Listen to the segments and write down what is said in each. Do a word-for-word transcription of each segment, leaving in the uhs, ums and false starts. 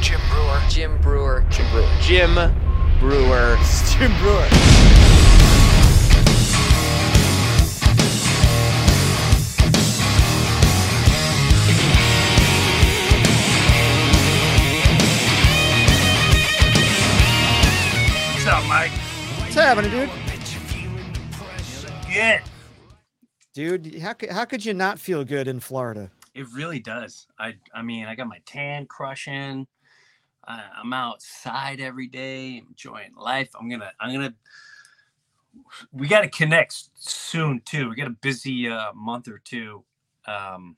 Jim Breuer. Jim Breuer. Jim Breuer. Jim Breuer. Jim Breuer. What's up, Mike? What's happening, dude? Good. Dude, how could, how could you not feel good in Florida? It really does. I I mean, I got my tan crushing. I, I'm outside every day, enjoying life. I'm gonna I'm gonna. We got to connect soon too. We got a busy uh, month or two, um,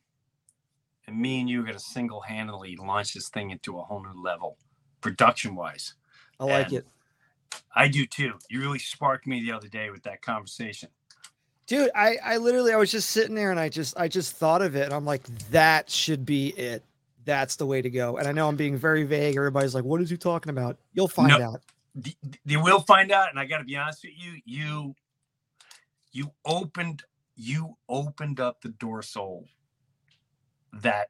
and me and you are gonna single handedly launch this thing into a whole new level, production wise. I like and it. I do too. You really sparked me the other day with that conversation. Dude, I, I literally, I was just sitting there and I just, I just thought of it. And I'm like, that should be it. That's the way to go. And I know I'm being very vague. Everybody's like, what is he talking about? You'll find no, out. Th- they will find out. And I got to be honest with you, you, you opened, you opened up the door soul that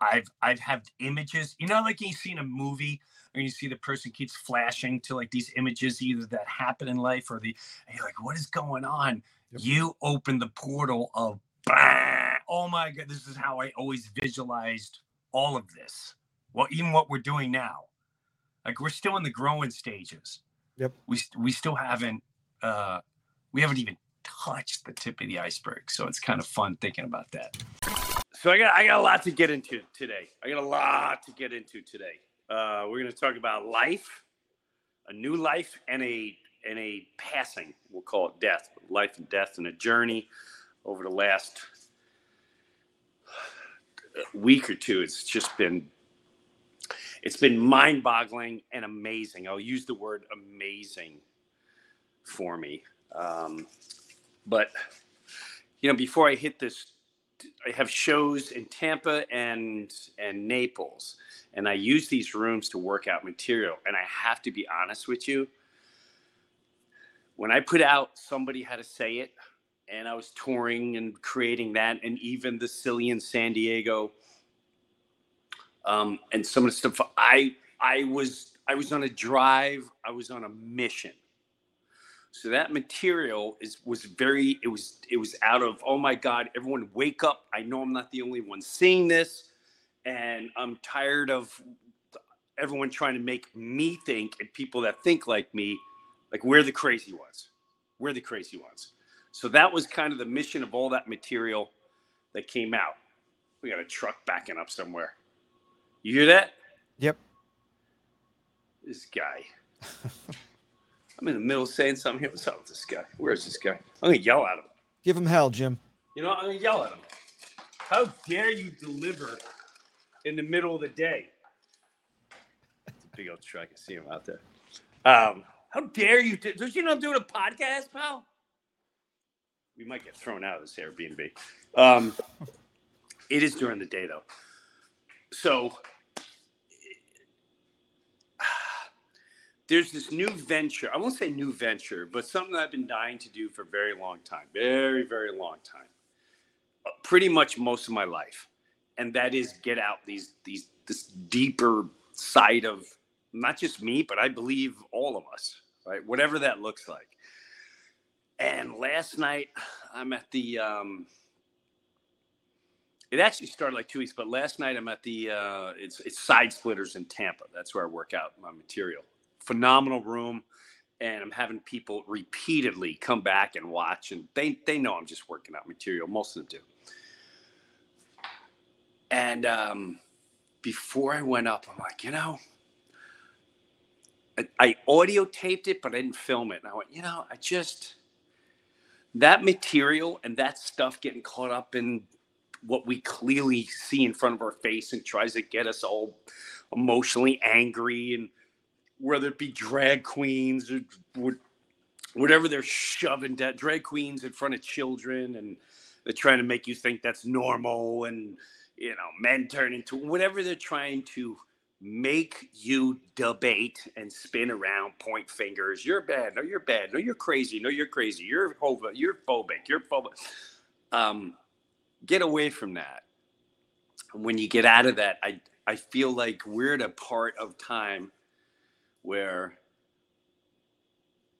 I've, I've had images, you know, like you see in a movie or you see the person keeps flashing to like these images, either that happen in life or the, and you're like, what is going on? You opened the portal of, bah, oh my God, this is how I always visualized all of this. Well, even what we're doing now, like we're still in the growing stages. Yep. We we still haven't, uh, we haven't even touched the tip of the iceberg. So it's kind of fun thinking about that. So I got I got a lot to get into today. I got a lot to get into today. Uh, we're going to talk about life, a new life, and a and a passing, we'll call it death, but life and death and a journey over the last week or two. It's just been, it's been mind boggling and amazing. I'll use the word amazing for me. Um, but, you know, before I hit this, I have shows in Tampa and, and Naples, and I use these rooms to work out material. And I have to be honest with you, when I put out Somebody Had to Say It, and I was touring and creating that, and even the silly in San Diego, um, and some of the stuff, I I was I was on a drive, I was on a mission. So that material is was very it was it was out of, oh my God, everyone wake up! I know I'm not the only one seeing this, and I'm tired of everyone trying to make me think, and people that think like me. Like, we're the crazy ones. We're the crazy ones. So that was kind of the mission of all that material that came out. We got a truck backing up somewhere. You hear that? Yep. This guy. I'm in the middle of saying something here. What's up with this guy? Where is this guy? I'm going to yell at him. Give him hell, Jim. You know, I'm going to yell at him. How dare you deliver in the middle of the day? It's a big old truck. I see him out there. Um... How dare you? Do, don't you know I'm doing a podcast, pal? We might get thrown out of this Airbnb. Um, it is during the day, though. So uh, there's this new venture. I won't say new venture, but something that I've been dying to do for a very long time. Very, very long time. Uh, pretty much most of my life. And that is get out these these this deeper side of not just me, but I believe all of us. Right, whatever that looks like. And last night, I'm at the. Um, it actually started like two weeks, but last night I'm at the. Uh, it's it's Side Splitters in Tampa. That's where I work out my material. Phenomenal room, and I'm having people repeatedly come back and watch, and they they know I'm just working out material. Most of them do. And um, before I went up, I'm like, you know. I audio taped it, but I didn't film it. And I went, you know, I just, that material and that stuff getting caught up in what we clearly see in front of our face and tries to get us all emotionally angry, and whether it be drag queens or whatever they're shoving down, drag queens in front of children, and they're trying to make you think that's normal, and, you know, men turn into whatever they're trying to make you debate and spin around, point fingers. You're bad. No, you're bad. No, you're crazy. No, you're crazy. You're phobic. You're phobic. You're phobic. Um, get away from that. When you get out of that, I I feel like we're at a part of time where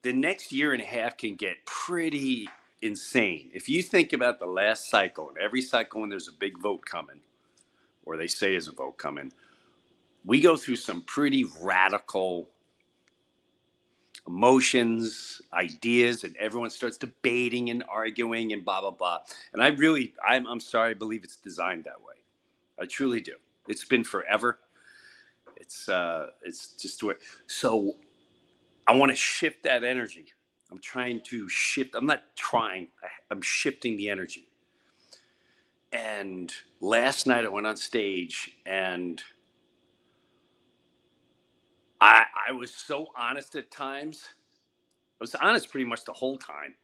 the next year and a half can get pretty insane. If you think about the last cycle, and every cycle when there's a big vote coming, or they say is a vote coming, we go through some pretty radical emotions, ideas, and everyone starts debating and arguing and blah, blah, blah. And I really, I'm, I'm sorry, I believe it's designed that way. I truly do. It's been forever. It's uh, it's just the way. So I want to shift that energy. I'm trying to shift. I'm not trying. I, I'm shifting the energy. And last night I went on stage and I, I was so honest at times. I was honest pretty much the whole time.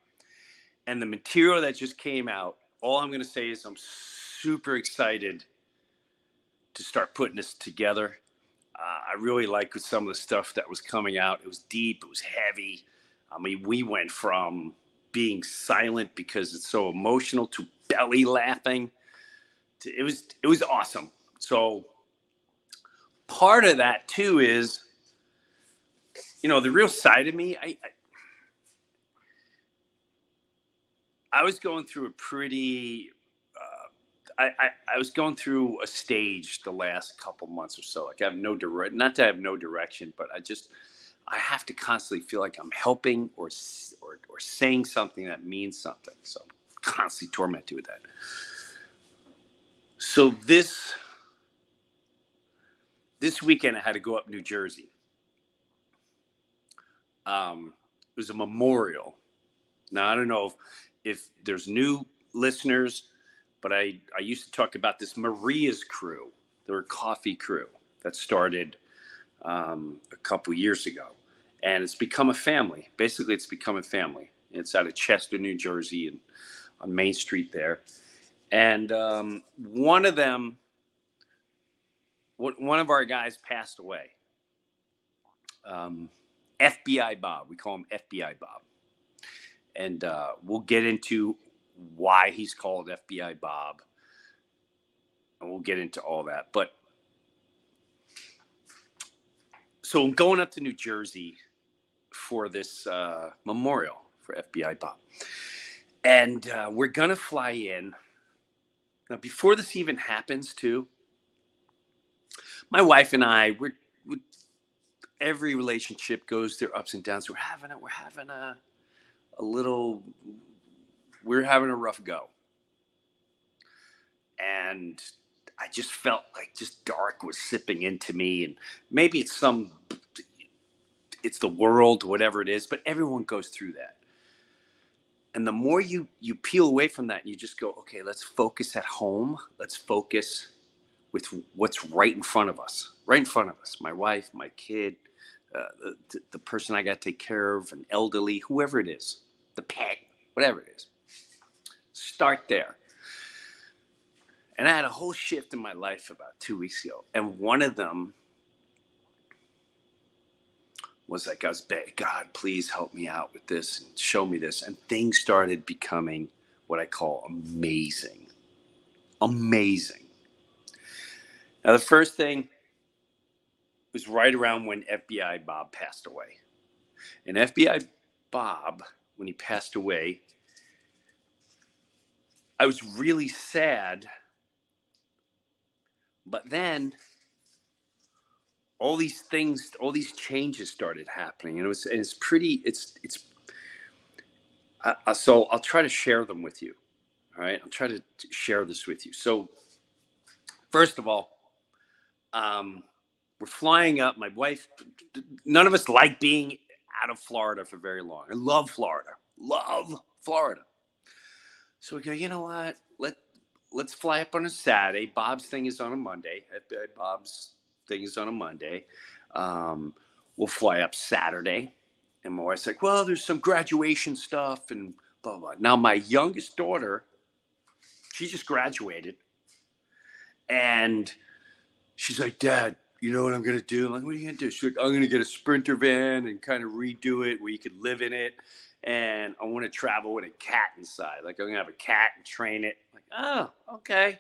And the material that just came out, all I'm going to say is I'm super excited to start putting this together. Uh, I really liked some of the stuff that was coming out. It was deep. It was heavy. I mean, we went from being silent because it's so emotional to belly laughing. To, it was it was awesome. So part of that, too, is, you know, the real side of me, I, I, I was going through a pretty... I, I, I was going through a stage the last couple months or so. Like I have no direct, not to have no direction, but I just, I have to constantly feel like I'm helping or, or, or saying something that means something. So I'm constantly tormented with that. So this, this weekend I had to go up New Jersey. Um, it was a memorial. Now, I don't know if, if there's new listeners, but I, I used to talk about this Maria's crew. They're a coffee crew that started um, a couple years ago. And it's become a family. Basically, it's become a family. It's out of Chester, New Jersey, and on Main Street there. And um, one of them, one of our guys passed away. Um, F B I Bob. We call him F B I Bob. And uh, we'll get into why he's called F B I Bob, and we'll get into all that. But so I'm going up to New Jersey for this uh, memorial for F B I Bob, and uh, we're gonna fly in. Now, before this even happens, too, my wife and I, we're, we're every relationship goes their ups and downs. We're having a, we're having a, a little. We're having a rough go. And I just felt like just dark was sipping into me. And maybe it's some, it's the world, whatever it is, but everyone goes through that. And the more you, you peel away from that, you just go, okay, let's focus at home. Let's focus with what's right in front of us, right in front of us. My wife, my kid, uh, the, the person I got to take care of, an elderly, whoever it is, the pet, whatever it is. Start there. And I had a whole shift in my life about two weeks ago. And one of them was like, I was begging, God, please help me out with this and show me this. And things started becoming what I call amazing. Amazing. Now, the first thing was right around when F B I Bob passed away. And F B I Bob, when he passed away, I was really sad, but then all these things, all these changes started happening, and it was, and it's pretty, it's, it's, uh, so I'll try to share them with you, all right? I'll try to share this with you. So first of all, um, we're flying up. My wife, none of us like being out of Florida for very long. I love Florida, love Florida. So we go, you know what? Let, let's fly up on a Saturday. Bob's thing is on a Monday. Bob's thing is on a Monday. Um, we'll fly up Saturday. And my wife's like, well, there's some graduation stuff and blah, blah. Now, my youngest daughter, she just graduated. And she's like, Dad, you know what I'm going to do? I'm like, what are you going to do? She's like, I'm going to get a Sprinter van and kind of redo it where you could live in it. And I want to travel with a cat inside. Like, I'm going to have a cat and train it. Like, oh, okay.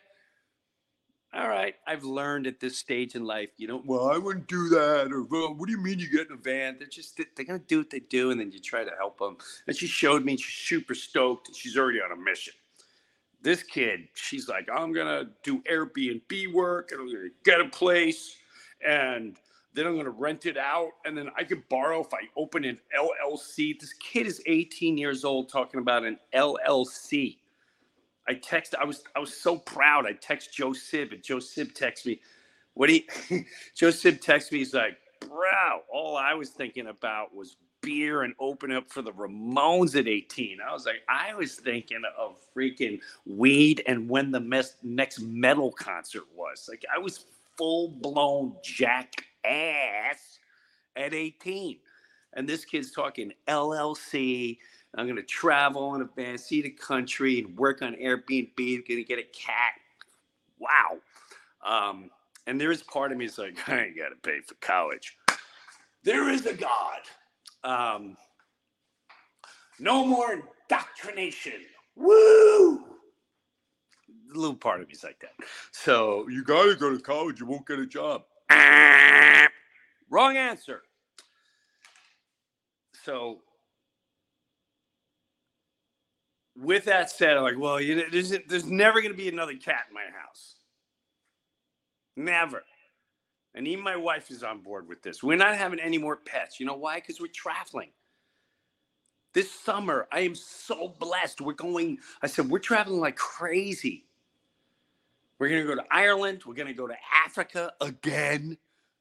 all right, I've learned at this stage in life, you know, well, I wouldn't do that. Or, well, what do you mean you get in a van? They're just, they're going to do what they do. And then you try to help them. And she showed me, she's super stoked. She's already on a mission. This kid, she's like, I'm going to do Airbnb work. And I'm going to get a place. And then I'm going to rent it out. And then I could borrow if I open an L L C. This kid is eighteen years old talking about an L L C. I text, I was I was so proud. I text Joe Sib, and Joe Sib texts me. What he Joe Sib texts me, he's like, bro, all I was thinking about was beer and open up for the Ramones at eighteen. I was like, I was thinking of freaking weed and when the mes- next metal concert was. Like, I was full-blown jackass at eighteen. And this kid's talking L L C. I'm going to travel in a van, see the country, and work on Airbnb. I'm going to get a cat. Wow. Um, and there is part of me is like, I ain't got to pay for college. There is a God. Um, no more indoctrination. Woo! A little part of me is like that. So you got to go to college. You won't get a job. Ah, wrong answer. So... with that said, I'm like, well, you know, there's, there's never going to be another cat in my house. Never. And even my wife is on board with this. We're not having any more pets. You know why? Because we're traveling. This summer, I am so blessed. We're going, I said, we're traveling like crazy. We're going to go to Ireland. We're going to go to Africa again.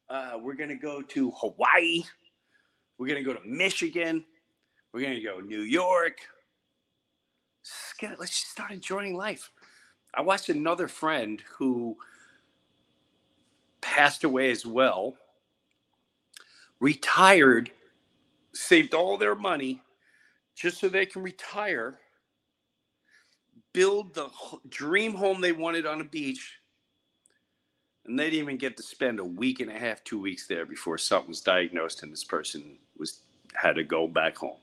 Uh, we're going to go to Hawaii. We're going to go to Michigan. We're going to go to New York. Let's just start enjoying life. I watched another friend who passed away as well, retired, saved all their money just so they can retire, build the dream home they wanted on a beach, and they didn't even get to spend a week and a half, two weeks there before something was diagnosed and this person was had to go back home.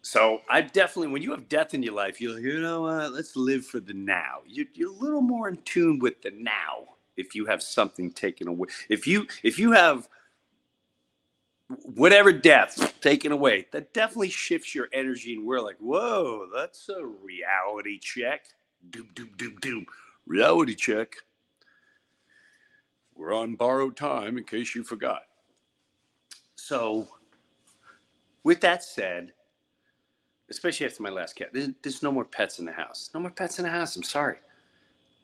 So I definitely, when you have death in your life, you're like, you know what, let's live for the now. You're, you're a little more in tune with the now if you have something taken away. If you if you have whatever death taken away, that definitely shifts your energy. And we're like, whoa, that's a reality check. Doom, doom, doom, doom. Reality check. We're on borrowed time in case you forgot. So with that said, especially after my last cat, there's, there's no more pets in the house. No more pets in the house. I'm sorry.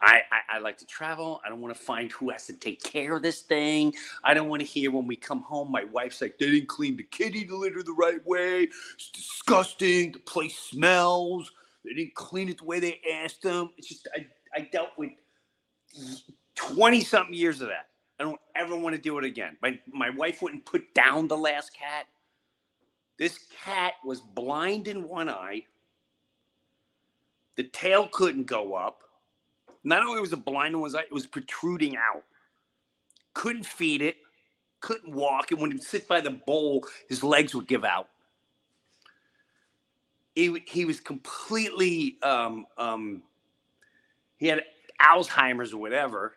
I, I, I like to travel. I don't want to find who has to take care of this thing. I don't want to hear when we come home, my wife's like, they didn't clean the kitty litter the right way. It's disgusting. The place smells. They didn't clean it the way they asked them. It's just, I, I dealt with twenty-something years of that. I don't ever want to do it again. My, my wife wouldn't put down the last cat. This cat was blind in one eye. The tail couldn't go up. Not only was it blind in one eye, it was protruding out. Couldn't feed it. Couldn't walk. And when he would sit by the bowl, his legs would give out. He, he was completely, um, um, he had Alzheimer's or whatever.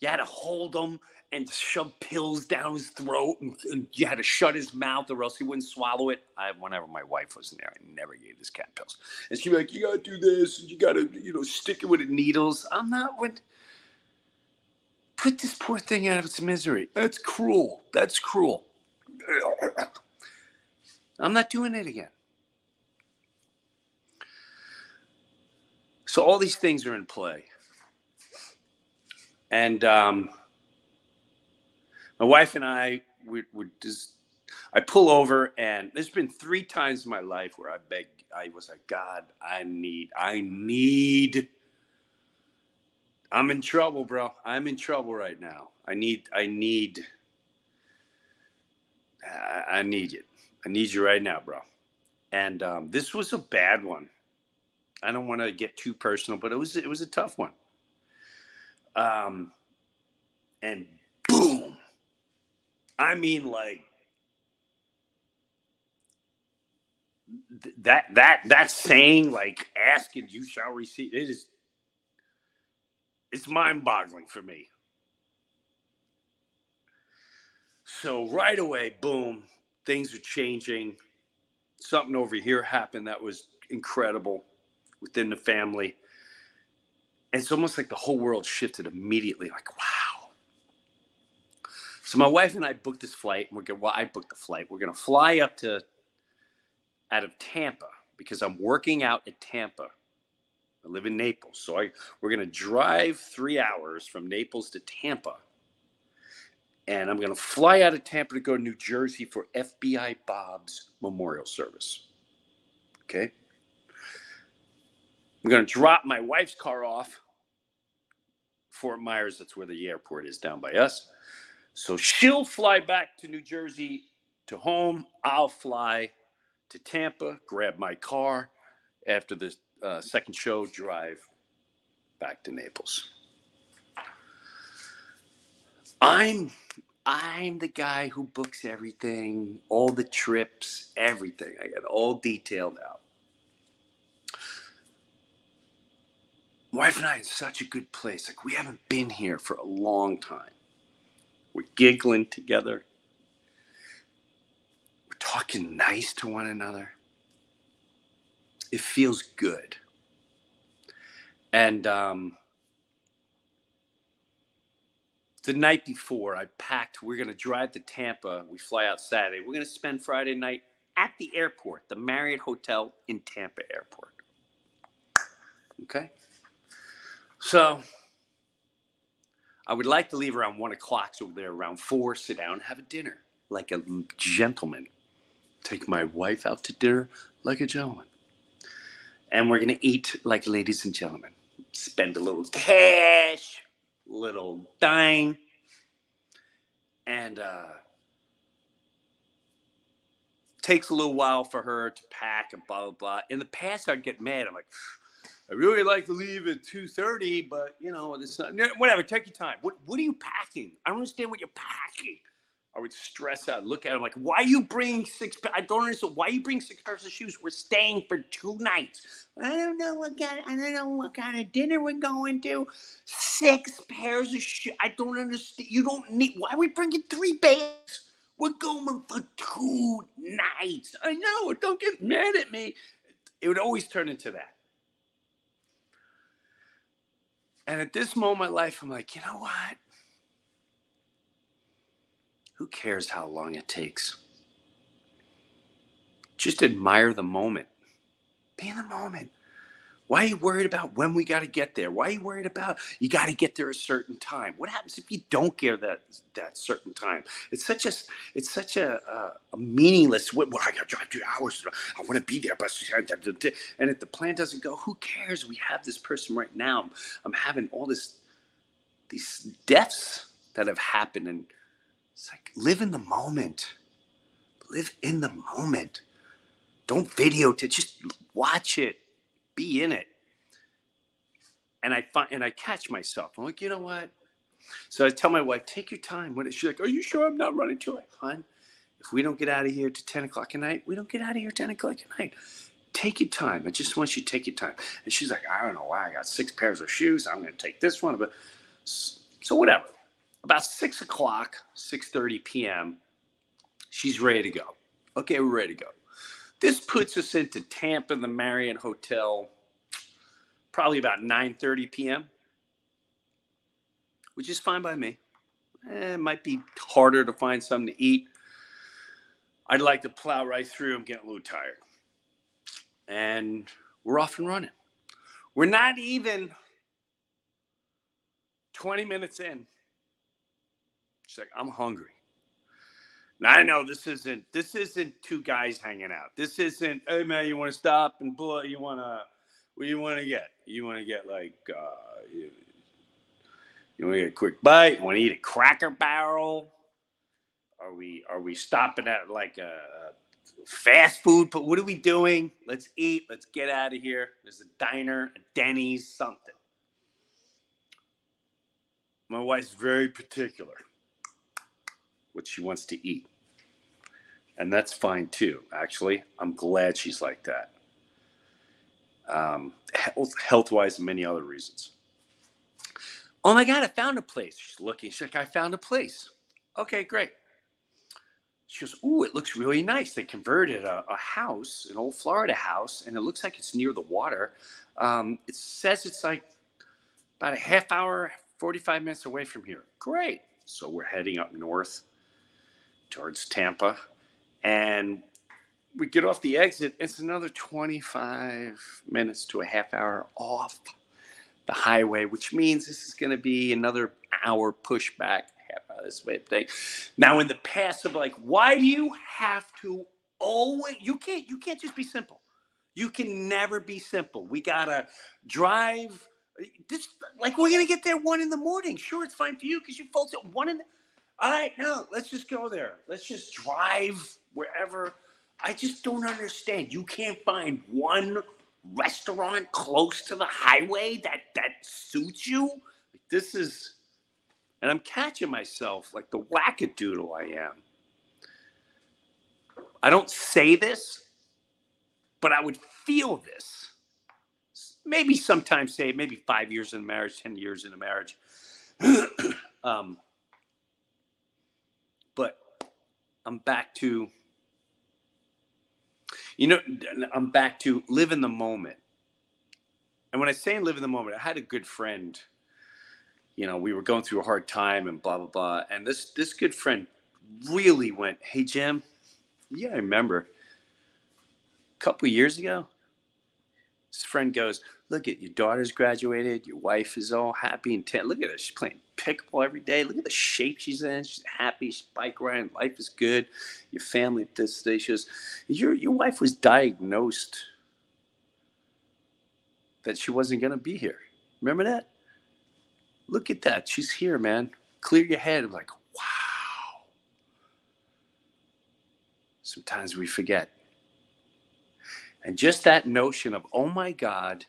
You had to hold him and shove pills down his throat, and, and you had to shut his mouth or else he wouldn't swallow it. I, whenever my wife was in there, I never gave this cat pills. And she'd be like, you gotta do this, and you gotta, you know, stick it with it needles. I'm not with, put this poor thing out of its misery. That's cruel, that's cruel. I'm not doing it again. So all these things are in play. And, um, my wife and I would we, just, I pull over, and there's been three times in my life where I begged, I was like, God, I need, I need, I'm in trouble, bro. I'm in trouble right now. I need, I need, I need it. I need you right now, bro. And um, this was a bad one. I don't want to get too personal, but it was, it was a tough one. Um, and boom. I mean, like th- that, that, that saying, like, ask and you shall receive. It is It's mind-boggling for me. So right away, boom, things are changing. Something over here happened that was incredible within the family. And it's almost like the whole world shifted immediately. Like, wow. So my wife and I booked this flight. And we're gonna, well, I booked the flight. We're going to fly up to, out of Tampa, because I'm working out at Tampa. I live in Naples. So I, we're going to drive three hours from Naples to Tampa. And I'm going to fly out of Tampa to go to New Jersey for F B I Bob's memorial service. Okay. I'm going to drop my wife's car off. Fort Myers, that's where the airport is down by us. So she'll fly back to New Jersey to home. I'll fly to Tampa, grab my car after the uh, second show, drive back to Naples. I'm I'm the guy who books everything, all the trips, everything. I got it all detailed out. My wife and I are in such a good place. Like, we haven't been here for a long time. We're giggling together. We're talking nice to one another. It feels good. And um the night before, I packed. We're going to drive to Tampa. We fly out Saturday. We're going to spend Friday night at the airport, the Marriott Hotel in Tampa Airport. Okay? So I would like to leave around one o'clock, so we're there around four, sit down, have a dinner like a gentleman. Take my wife out to dinner like a gentleman. And we're going to eat like ladies and gentlemen. Spend a little cash. Little dime, and uh, takes a little while for her to pack and blah blah blah. In the past, I'd get mad. I'm like, I really like to leave at two thirty, but you know, it's not, whatever. Take your time. What What are you packing? I don't understand what you're packing. I would stress out. Look at him like, why are you bringing six? Pa- I don't understand. Why you bring six pairs of shoes? We're staying for two nights. I don't know what kind. Of, I don't know what kind of dinner we're going to. Six pairs of shoes. I don't understand. You don't need. Why are we bringing three bags? We're going for two nights. I know. Don't get mad at me. It would always turn into that. And at this moment in my life, I'm like, you know what? Who cares how long it takes? Just admire the moment. Be in the moment. Why are you worried about when we got to get there? Why are you worried about you got to get there a certain time? What happens if you don't get that that certain time? It's such a it's such a, a, a meaningless. Well, I got to drive two hours. I want to be there, but and if the plan doesn't go, who cares? We have this person right now. I'm having all this these deaths that have happened and. It's like, live in the moment. Live in the moment. Don't videotape. Just watch it. Be in it. And I find, and I catch myself. I'm like, you know what? So I tell my wife, take your time. When she's like, are you sure I'm not running to it? Hon, if we don't get out of here to ten o'clock at night, we don't get out of here ten o'clock at night. Take your time. I just want you to take your time. And she's like, I don't know why. I got six pairs of shoes. I'm going to take this one. But so whatever. About six o'clock, six thirty p.m., she's ready to go. Okay, we're ready to go. This puts us into Tampa, the Marion Hotel, probably about nine thirty p.m., which is fine by me. Eh, it might be harder to find something to eat. I'd like to plow right through. I'm getting a little tired. And we're off and running. We're not even twenty minutes in. She's like, I'm hungry. Now, I know this isn't this isn't two guys hanging out. This isn't, hey man, you want to stop and blow? You want to? What do you want to get? You want to get like, uh, you, you want to get a quick bite? You want to eat a Cracker Barrel? Are we are we stopping at like a fast food? But what are we doing? Let's eat. Let's get out of here. There's a diner, a Denny's, something. My wife's very particular. What she wants to eat. And that's fine too, actually. I'm glad she's like that. Um, health, health-wise and many other reasons. Oh my God, I found a place. She's looking. She's like, I found a place. Okay, great. She goes, ooh, it looks really nice. They converted a, a house, an old Florida house, and it looks like it's near the water. Um, it says it's like about a half hour, forty-five minutes away from here. Great. So we're heading up north towards Tampa, and we get off the exit. It's another twenty-five minutes to a half hour off the highway, which means this is going to be another hour pushback. This way of thing. Now, in the past of like, why do you have to always? You can't. You can't just be simple. You can never be simple. We gotta drive. This like we're gonna get there one in the morning. Sure, it's fine for you because you folks at one in. The, all right, no, let's just go there. Let's just drive wherever. I just don't understand. You can't find one restaurant close to the highway that that suits you. This is. And I'm catching myself like the wackadoodle I am. I don't say this, but I would feel this. Maybe sometimes say it, maybe five years in marriage, ten years in a marriage. um, but I'm back to, you know, I'm back to live in the moment. And when I say live in the moment, I had a good friend. You know, we were going through a hard time and blah, blah, blah. And this this good friend really went, hey, Jim, yeah, I remember a couple of years ago, this friend goes, look at your daughter's graduated. Your wife is all happy and tan. Look at her. She's playing pickleball every day. Look at the shape she's in. She's happy. She's bike riding. Life is good. Your family, this, this. She goes, your, your wife was diagnosed that she wasn't going to be here. Remember that? Look at that. She's here, man. Clear your head. I'm like, wow. Sometimes we forget. And just that notion of, oh, my God,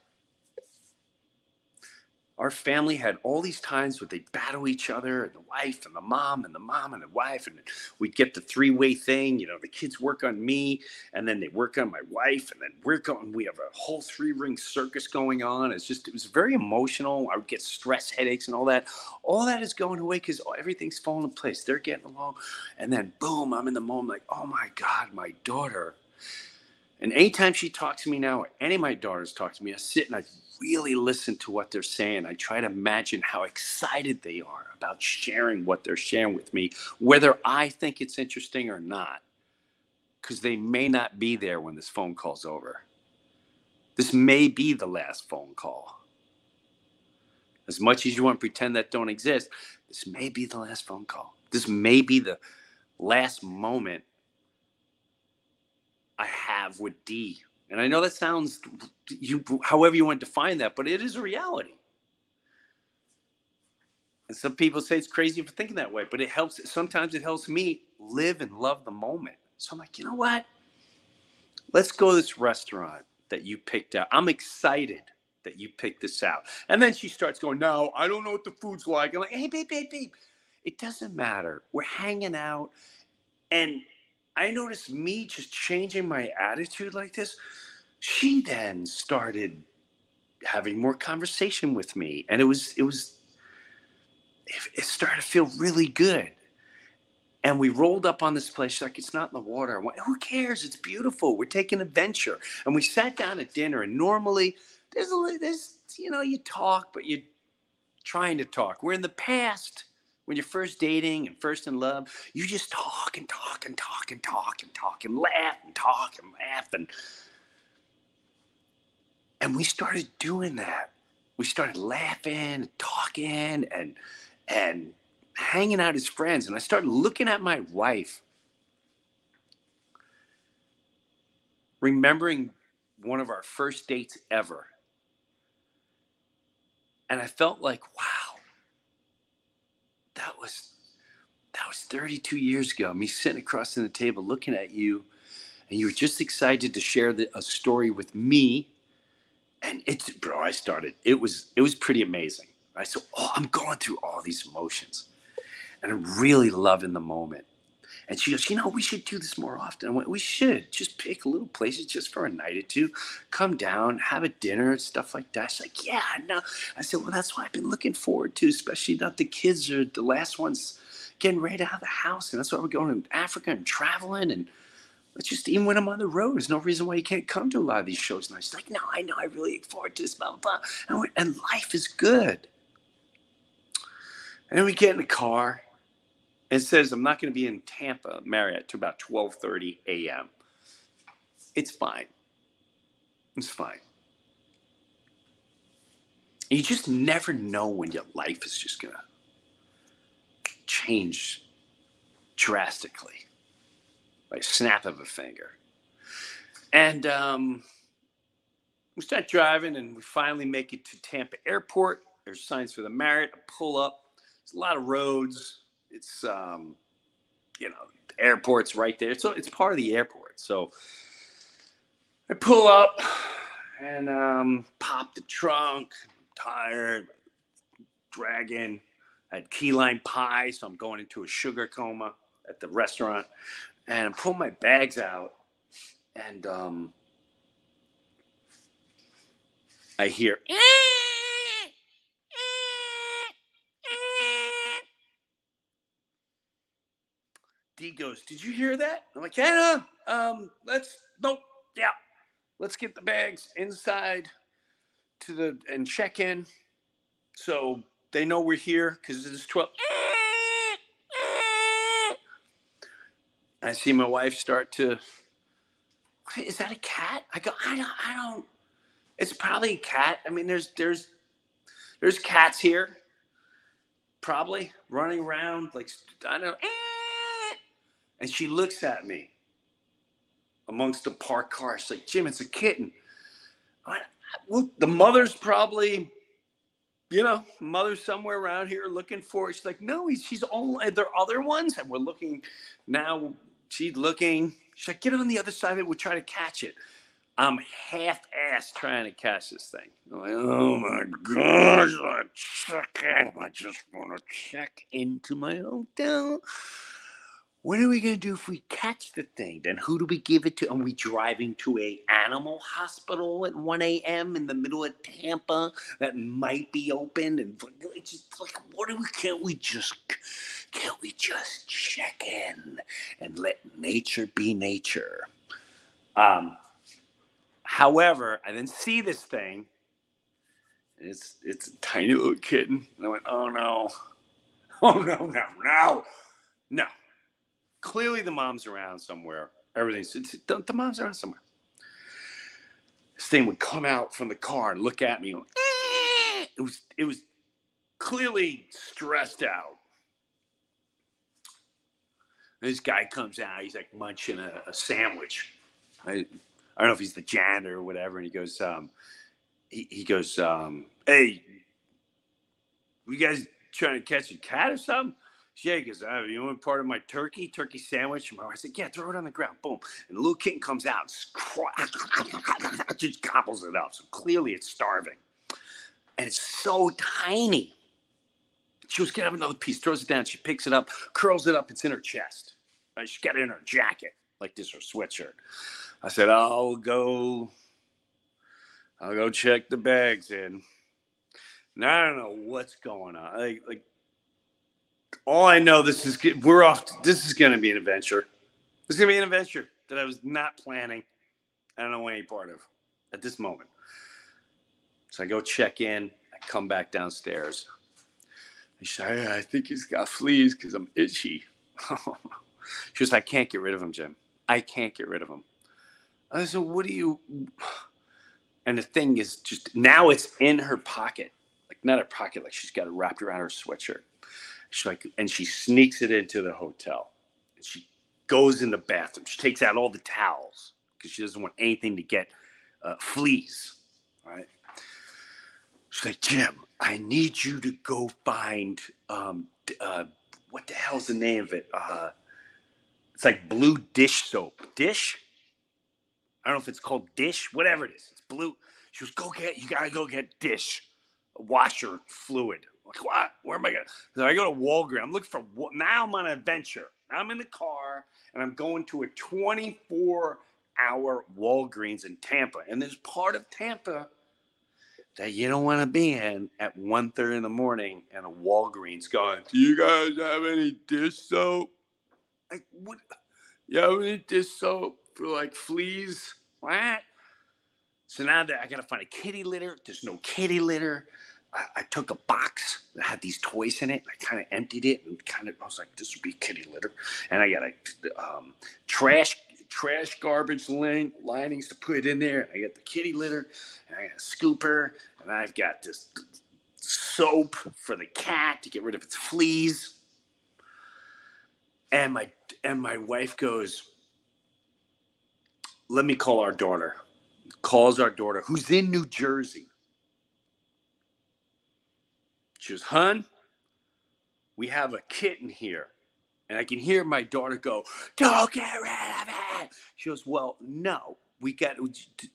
our family had all these times where they battle each other, and the wife and the mom and the mom and the wife. And we'd get the three-way thing. You know, the kids work on me, and then they work on my wife. And then we're going, we have a whole three-ring circus going on. It's just, it was very emotional. I would get stress headaches and all that. All that is going away because oh, everything's falling in place. They're getting along. And then, boom, I'm in the moment like, oh, my God, my daughter. And anytime she talks to me now, or any of my daughters talk to me, I sit and I really listen to what they're saying. I try to imagine how excited they are about sharing what they're sharing with me, whether I think it's interesting or not, because they may not be there when this phone call's over. This may be the last phone call. As much as you want to pretend that don't exist, this may be the last phone call. This may be the last moment I have with D. And I know that sounds, you, however you want to define that, but it is a reality. And some people say it's crazy for thinking that way, but it helps. Sometimes it helps me live and love the moment. So I'm like, you know what? Let's go to this restaurant that you picked out. I'm excited that you picked this out. And then she starts going, no, I don't know what the food's like. I'm like, hey, babe, babe, babe. It doesn't matter. We're hanging out. And I noticed me just changing my attitude like this. She then started having more conversation with me. And it was, it was, it started to feel really good. And we rolled up on this place. She's like, it's not in the water. I went, who cares? It's beautiful. We're taking a venture. And we sat down at dinner. And normally there's, a, there's, you know, you talk, but you're trying to talk. We're in the past. When you're first dating and first in love, you just talk and talk and talk and talk and talk and laugh and talk and laugh. And, and we started doing that. We started laughing and talking and, and hanging out as friends. And I started looking at my wife, remembering one of our first dates ever. And I felt like, wow. That was that was thirty-two years ago, me sitting across from the table looking at you, and you were just excited to share the, a story with me. And it's, bro, I started. It was it was pretty amazing. Right? So oh, I'm going through all these emotions, and I'm really loving the moment. And she goes, you know, we should do this more often. I went, we should. Just pick little places just for a night or two. Come down, have a dinner, stuff like that. She's like, yeah, no. I said, well, that's what I've been looking forward to, especially that the kids are the last ones getting right out of the house. And that's why we're going to Africa and traveling. And it's just, even when I'm on the road, there's no reason why you can't come to a lot of these shows. And I was like, no, I know. I really look forward to this, blah, blah, blah. And, I went, and life is good. And then we get in the car. It says, I'm not going to be in Tampa, Marriott, to about twelve thirty a m It's fine. It's fine. You just never know when your life is just going to change drastically by a snap of a finger. And um, we start driving, and we finally make it to Tampa Airport. There's signs for the Marriott. I pull up. There's a lot of roads. It's, um, you know, the airport's right there. So it's part of the airport. So I pull up and um, pop the trunk. I'm tired, dragging. I had key lime pie, so I'm going into a sugar coma at the restaurant. And I'm pulling my bags out, and um, I hear... D goes, did you hear that? I'm like, yeah, um, let's, nope, yeah. Let's get the bags inside to the, and check in. So they know we're here because it's twelve. I see my wife start to, is that a cat? I go, I don't, I don't, it's probably a cat. I mean, there's, there's, there's cats here probably running around like, I don't know. And she looks at me amongst the parked car. She's like, Jim, it's a kitten. I, well, the mother's probably, you know, mother's somewhere around here looking for it. She's like, no, he's, she's all, there are other ones. And we're looking now. She's looking. She's like, get it on the other side of it. We'll try to catch it. I'm half-assed trying to catch this thing. I'm like, oh, my gosh, I, check in. I just want to check into my hotel. What are we going to do if we catch the thing? Then who do we give it to? Are we driving to a animal hospital at one a m in the middle of Tampa that might be open? And it's just like, what do we, can't we just, can't we just check in and let nature be nature? Um, however, I didn't see this thing. It's, it's a tiny little kitten. And I went, oh no, oh no, no, no, no. Clearly, the mom's around somewhere. Everything's the, the mom's around somewhere. This thing would come out from the car and look at me. Like, eh! It was it was clearly stressed out. And this guy comes out. He's like munching a, a sandwich. I, I don't know if he's the janitor or whatever. And he goes, um, he, he goes, um, hey, you guys trying to catch a cat or something? Jake is, oh, you want part of my turkey, turkey sandwich? My wife said, yeah, throw it on the ground. Boom. And the little kitten comes out, just gobbles it up. So clearly it's starving. And it's so tiny. She was going to have another piece, throws it down. She picks it up, curls it up. It's in her chest. She's got it in her jacket, like this, her sweatshirt. I said, I'll go, I'll go check the bags in. And I don't know what's going on. Like, like, all I know, this is we're off. To, this is going to be an adventure. It's going to be an adventure that I was not planning. I don't know any part of at this moment. So I go check in. I come back downstairs. I say, I think he's got fleas because I'm itchy. She was, I can't get rid of him, Jim. I can't get rid of him. I said, what do you? And the thing is, just now it's in her pocket, like not her pocket, like she's got it wrapped around her sweatshirt. She's like, and she sneaks it into the hotel. And she goes in the bathroom. She takes out all the towels because she doesn't want anything to get uh, fleas. All right. She's like, Jim, I need you to go find um, uh, what the hell's the name of it? Uh, it's like blue dish soap. Dish? I don't know if it's called dish. Whatever it is, it's blue. She goes, go get. You gotta go get dish, washer fluid. Like, what? Where am I going? So I go to Walgreens. I'm looking for, now I'm on an adventure. I'm in the car and I'm going to a twenty-four hour Walgreens in Tampa. And there's part of Tampa that you don't want to be in at one thirty in the morning, and a Walgreens going, "Do you guys have any dish soap? Like, what? You have any dish soap for like fleas?" What? So now that I got to find a kitty litter. There's no kitty litter. I, I took a box that had these toys in it. And I kind of emptied it and kind of, I was like, this would be kitty litter. And I got a um, trash trash garbage line, linings to put in there. I got the kitty litter and I got a scooper. And I've got this soap for the cat to get rid of its fleas. And my and my wife goes, "Let me call our daughter." Calls our daughter, who's in New Jersey. She goes, "Hun, we have a kitten here." And I can hear my daughter go, "Don't get rid of it." She goes, "Well, no, we got,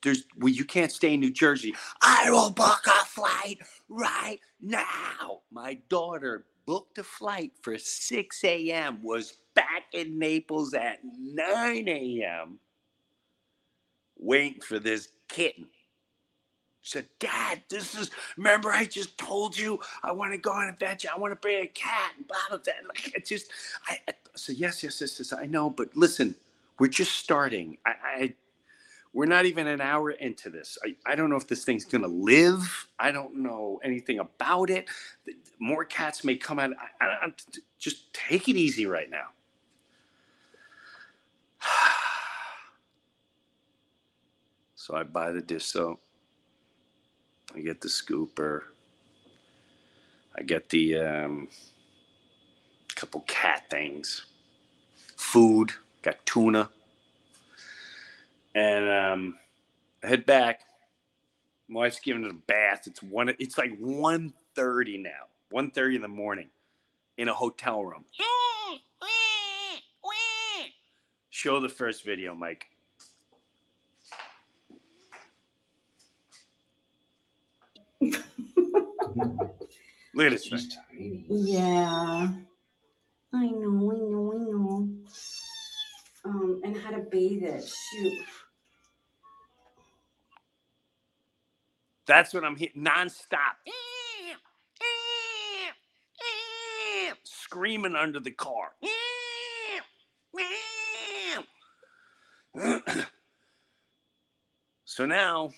there's, well, you can't stay in New Jersey." "I will book a flight right now." My daughter booked a flight for six a.m., was back in Naples at nine a.m. waiting for this kitten. So, "Dad, this is, remember I just told you I want to go on an adventure. I want to bring a cat and blah, blah, blah." Like, it's just, I, I so yes, yes, yes, yes, I know, but listen, we're just starting. I, I we're not even an hour into this. I, I don't know if this thing's going to live. I don't know anything about it. More cats may come out. I, I, I'm, just take it easy right now. So I buy the dish soap, I get the scooper, I get the um, couple cat things, food, got tuna, and um, I head back. My wife's giving it a bath. It's one. It's like one thirty now, one thirty in the morning, in a hotel room. Show the first video, Mike. Look at this thing. Yeah, I know, I know, I know. Um, and how to bathe it. Shoot. That's what I'm hitting nonstop. Screaming under the car. So now,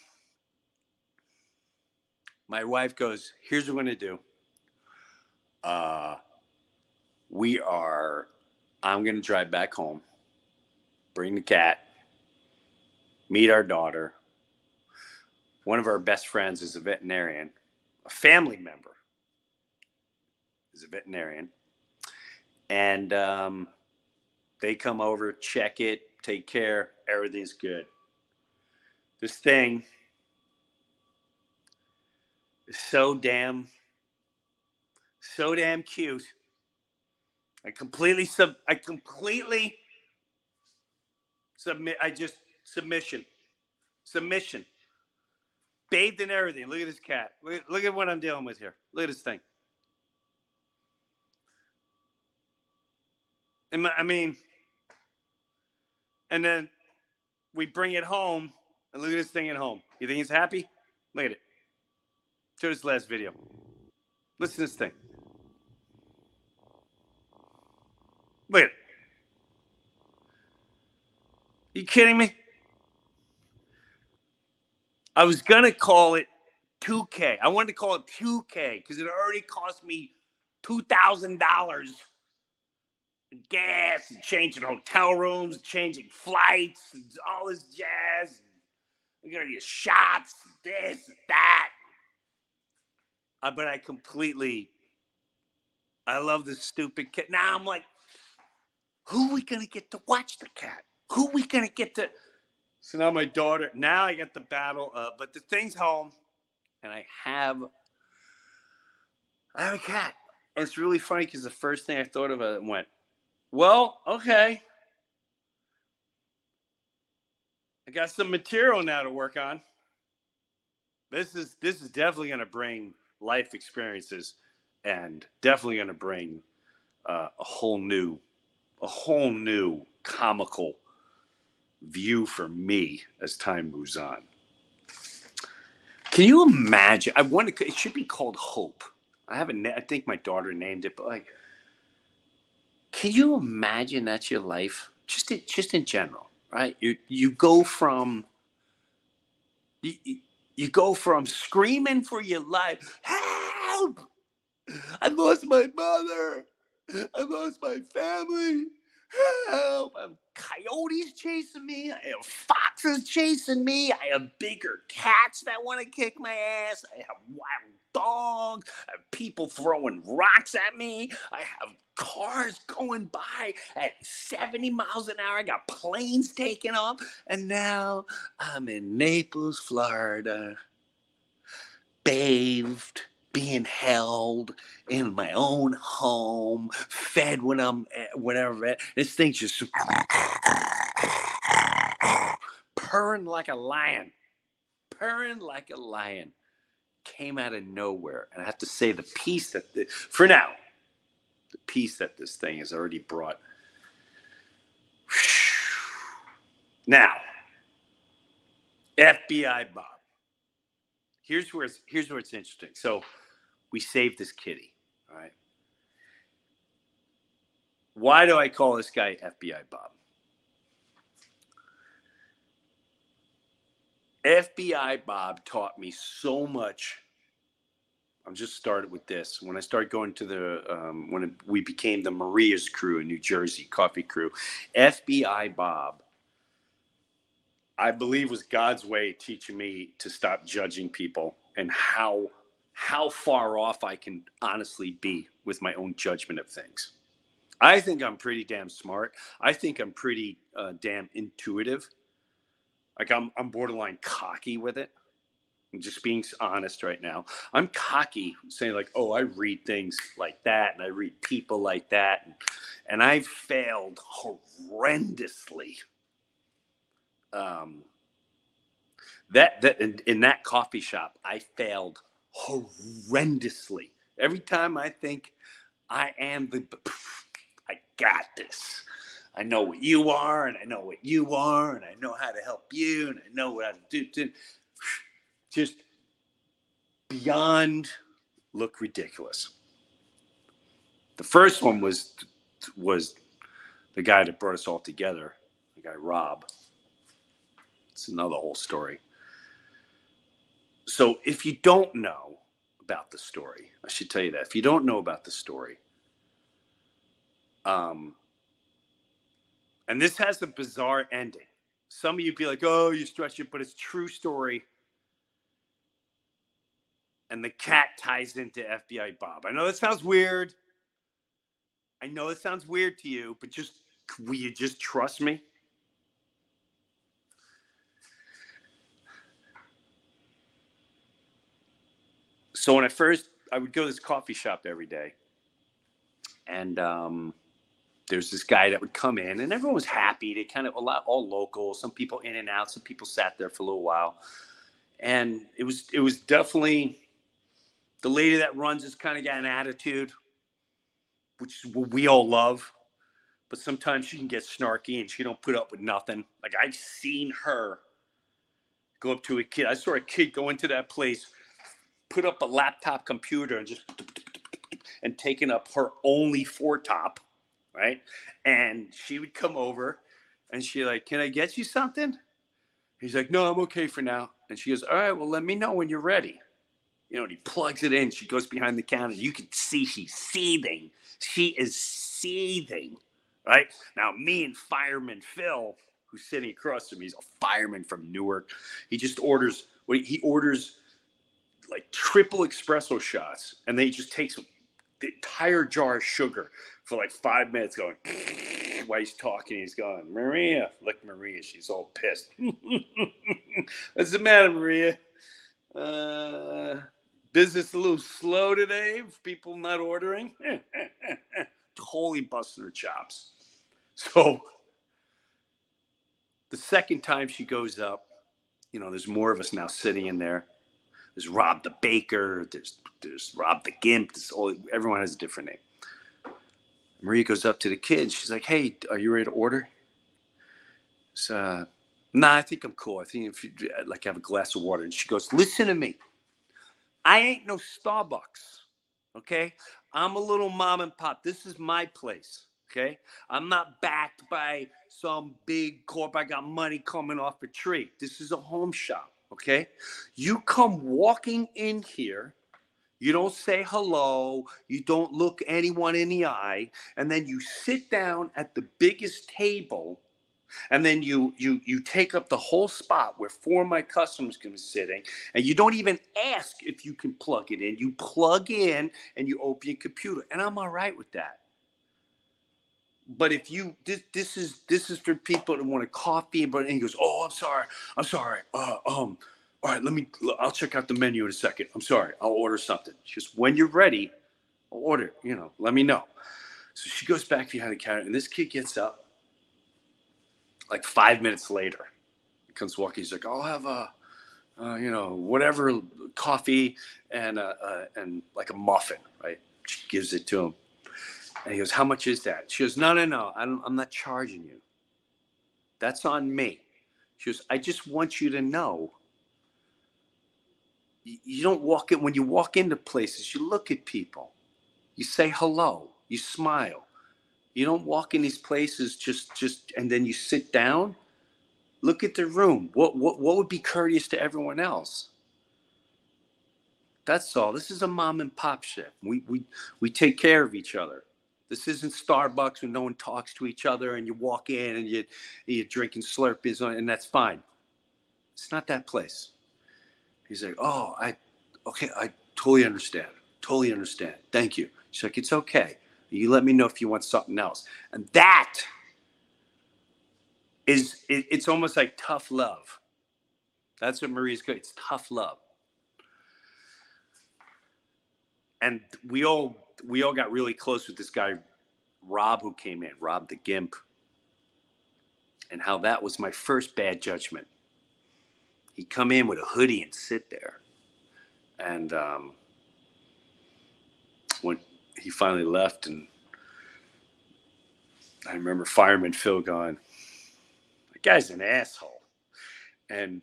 my wife goes, "Here's what we're going to do. Uh, we are, I'm going to drive back home, bring the cat, meet our daughter. One of our best friends is a veterinarian, a family member is a veterinarian. And um, they come over, check it, take care. Everything's good. This thing so damn, so damn cute. I completely sub, I completely submit, I just, submission, submission. Bathed in everything. Look at this cat. Look, look at what I'm dealing with here. Look at this thing. And my, I mean, and then we bring it home, and look at this thing at home. You think he's happy? Look at it. To this last video. Listen to this thing. Look at it. You kidding me? I was going to call it two K. I wanted to call it two K because it already cost me two thousand dollars in gas and changing hotel rooms, changing flights, and all this jazz. We're going to get shots, this, that. Uh, but I completely, I love this stupid cat. Now I'm like, who are we going to get to watch the cat? Who are we going to get to? So now my daughter, now I got the battle. Uh, but the thing's home, and I have, I have a cat. And it's really funny because the first thing I thought of it went, well, okay. I got some material now to work on. This is, this is definitely going to bring life experiences, and definitely going to bring uh, a whole new a whole new comical view for me as time moves on. Can you imagine? I wonder, it should be called Hope. I haven't, I think my daughter named it, but like, can you imagine that's your life? Just, in, just in general, right? You, you go from, you, you go from screaming for your life, help! I lost my mother. I lost my family. Help! I have coyotes chasing me. I have foxes chasing me. I have bigger cats that want to kick my ass. I have wild dogs. I have people throwing rocks at me. I have cars going by at seventy miles an hour. I got planes taking off. And now I'm in Naples, Florida, bathed, being held in my own home, fed when I'm at whatever. This thing's just purring like a lion, purring like a lion. Came out of nowhere. And I have to say the peace that, the, for now, the peace that this thing has already brought. Now, F B I Bob. Here's where it's, here's where it's interesting. So, we saved this kitty, all right? Why do I call this guy F B I Bob? F B I Bob taught me so much. I'm just started with this. When I started going to the, um, when we became the Maria's crew in New Jersey, coffee crew, F B I Bob, I believe, was God's way of teaching me to stop judging people and how how far off I can honestly be with my own judgment of things. I think I'm pretty damn smart. I think I'm pretty uh, damn intuitive. Like I'm, I'm borderline cocky with it. I'm just being honest right now. I'm cocky, saying like, oh, I read things like that, and I read people like that, and, and I failed horrendously. Um, that, that in, in that coffee shop, I failed horrendously. Every time I think I am the, I got this. I know what you are, and I know what you are, and I know how to help you, and I know what I do. do. Just beyond look ridiculous. The first one was, was the guy that brought us all together, the guy Rob. It's another whole story. So if you don't know about the story, I should tell you that. If you don't know about the story, um, and this has a bizarre ending. Some of you be like, oh, you stretch it, but it's true story. And the cat ties into F B I Bob. I know that sounds weird. I know it sounds weird to you, but just, will you just trust me? So when I first, I would go to this coffee shop every day, and um, there's this guy that would come in, and everyone was happy. They kind of, a lot, all local, some people in and out, some people sat there for a little while. And it was, it was definitely, the lady that runs has kind of got an attitude, which is what we all love, but sometimes she can get snarky and she don't put up with nothing. Like I've seen her go up to a kid. I saw a kid go into that place, put up a laptop computer and just and taking up her only four top, right? And she would come over and she like, can I get you something? He's like, no, I'm okay for now. And she goes, all right, well, let me know when you're ready. You know, and he plugs it in. She goes behind the counter. You can see she's seething. She is seething, right? Now, me and Fireman Phil, who's sitting across from me, he's a fireman from Newark. He just orders, he orders, like triple espresso shots, and then he just takes the entire jar of sugar for like five minutes going while he's talking. He's going, Maria, look, Maria, she's all pissed. What's the matter, Maria? Uh, business a little slow today, people not ordering. Totally busting her chops. So the second time she goes up, you know, there's more of us now sitting in there. There's Rob the Baker. There's there's Rob the Gimp. There's all, everyone has a different name. Maria goes up to the kid. She's like, hey, are you ready to order? So, uh, nah, I think I'm cool. I think if you like have a glass of water. And she goes, listen to me. I ain't no Starbucks, okay? I'm a little mom and pop. This is my place, okay? I'm not backed by some big corp. I got money coming off a tree. This is a home shop, okay? You come walking in here. You don't say hello. You don't look anyone in the eye. And then you sit down at the biggest table. And then you you you take up the whole spot where four of my customers can be sitting, and you don't even ask if you can plug it in. You plug in and you open your computer, and I'm all right with that. But if you this this is this is for people that want a coffee, but and he goes, oh, I'm sorry, I'm sorry. Uh, um, all right, let me. I'll check out the menu in a second. I'm sorry, I'll order something. Just when you're ready, I'll order. You know, let me know. So she goes back behind the counter, and this kid gets up. Like five minutes later, he comes walking. He's like, I'll have a, uh, you know, whatever coffee and uh, uh, and like a muffin, right? She gives it to him. And he goes, how much is that? She goes, no, no, no, I don't, I'm not charging you. That's on me. She goes, I just want you to know. You, you don't walk in, when you walk into places, you look at people. You say hello. You smile. You don't walk in these places just, just, and then you sit down. Look at the room. What, what, what would be courteous to everyone else? That's all. This is a mom and pop shit. We, we, we take care of each other. This isn't Starbucks when no one talks to each other and you walk in and you, you're drinking Slurpees on, and that's fine. It's not that place. He's like, oh, I, okay, I totally understand. Totally understand. Thank you. She's like, it's okay. You let me know if you want something else. And that is, it, it's almost like tough love. That's what Maria's good. It's tough love. And we all, we all got really close with this guy, Rob, who came in, Rob the Gimp. And how that was my first bad judgment. He'd come in with a hoodie and sit there. And um, when, he finally left, and I remember Fireman Phil going, that guy's an asshole. And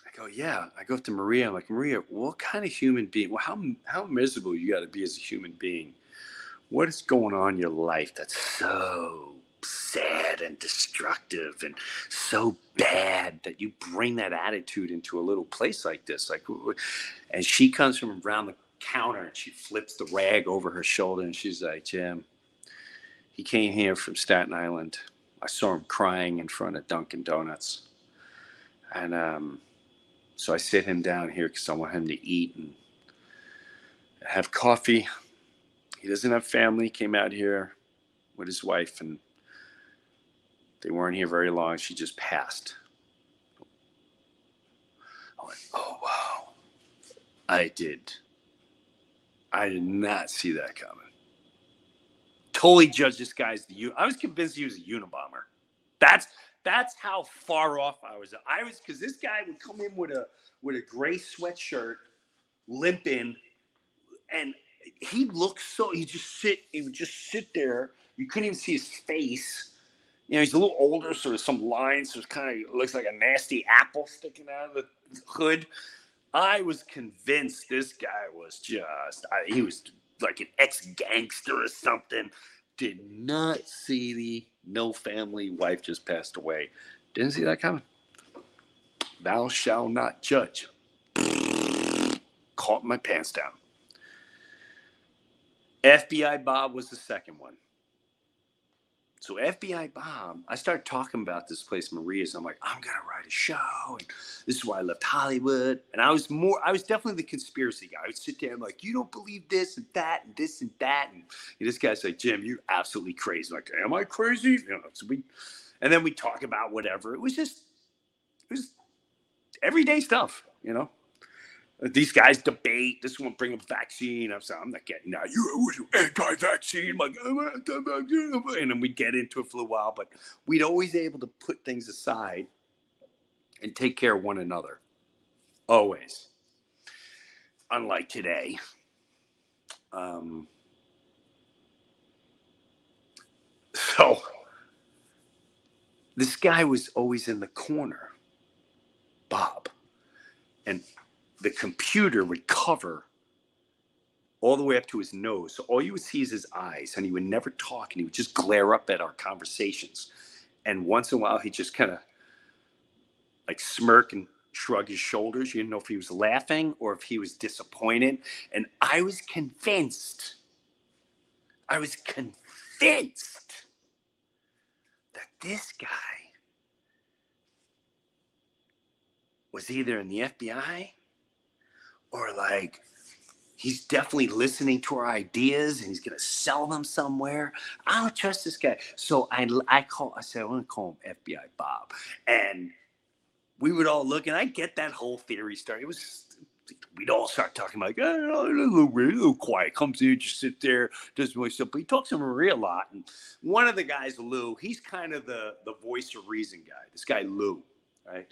I go, yeah. I go up to Maria. I'm like, Maria, what kind of human being? Well, how how miserable you got to be as a human being? What is going on in your life that's so sad and destructive and so bad that you bring that attitude into a little place like this? Like, and she comes from around the counter, and she flips the rag over her shoulder, and she's like, Jim, he came here from Staten Island. I saw him crying in front of Dunkin' Donuts. And um, so I sit him down here because I want him to eat and have coffee. He doesn't have family. He came out here with his wife, and they weren't here very long. She just passed. I went, oh, wow. I did. I did not see that coming. Totally judged this guy as the U. I was convinced he was a Unabomber. That's that's how far off I was. I was because this guy would come in with a with a gray sweatshirt, limp in, and he looked so he just sit he would just sit there. You couldn't even see his face. You know, he's a little older, so there's some lines. So it's kind of looks like a nasty apple sticking out of the hood. I was convinced this guy was just, I, he was like an ex-gangster or something. Did not see the no family, wife just passed away. Didn't see that coming. Thou shalt not judge. Caught my pants down. F B I Bob was the second one. So F B I Bob, I started talking about this place, Maria's. I'm like, I'm going to write a show. And this is why I left Hollywood. And I was more, I was definitely the conspiracy guy. I would sit there and like, you don't believe this and that and this and that. And this guy's like, Jim, you're absolutely crazy. I'm like, am I crazy? You know, so we, and then we talk about whatever. It was just, it was everyday stuff, you know. These guys debate. This one bring a vaccine. I'm sorry, I'm not getting that. You anti-vaccine, like I'm anti-vaccine, and then we get into it for a while. But we'd always able to put things aside and take care of one another. Always, unlike today. Um, this guy was always in the corner, Bob. And the computer would cover all the way up to his nose. So all you would see is his eyes, and he would never talk, and he would just glare up at our conversations. And once in a while, he'd just kind of like smirk and shrug his shoulders. You didn't know if he was laughing or if he was disappointed. And I was convinced, I was convinced that this guy was either in the F B I or like, he's definitely listening to our ideas and he's going to sell them somewhere. I don't trust this guy. So I, I call, I said, I want to call him F B I Bob. And we would all look, and I get that whole theory story. It was, we'd all start talking like, oh, a little weird, a little quiet. Comes in, just sit there, doesn't really stuff. But he talks to Maria a lot. And one of the guys, Lou, he's kind of the, the voice of reason guy. This guy, Lou, right?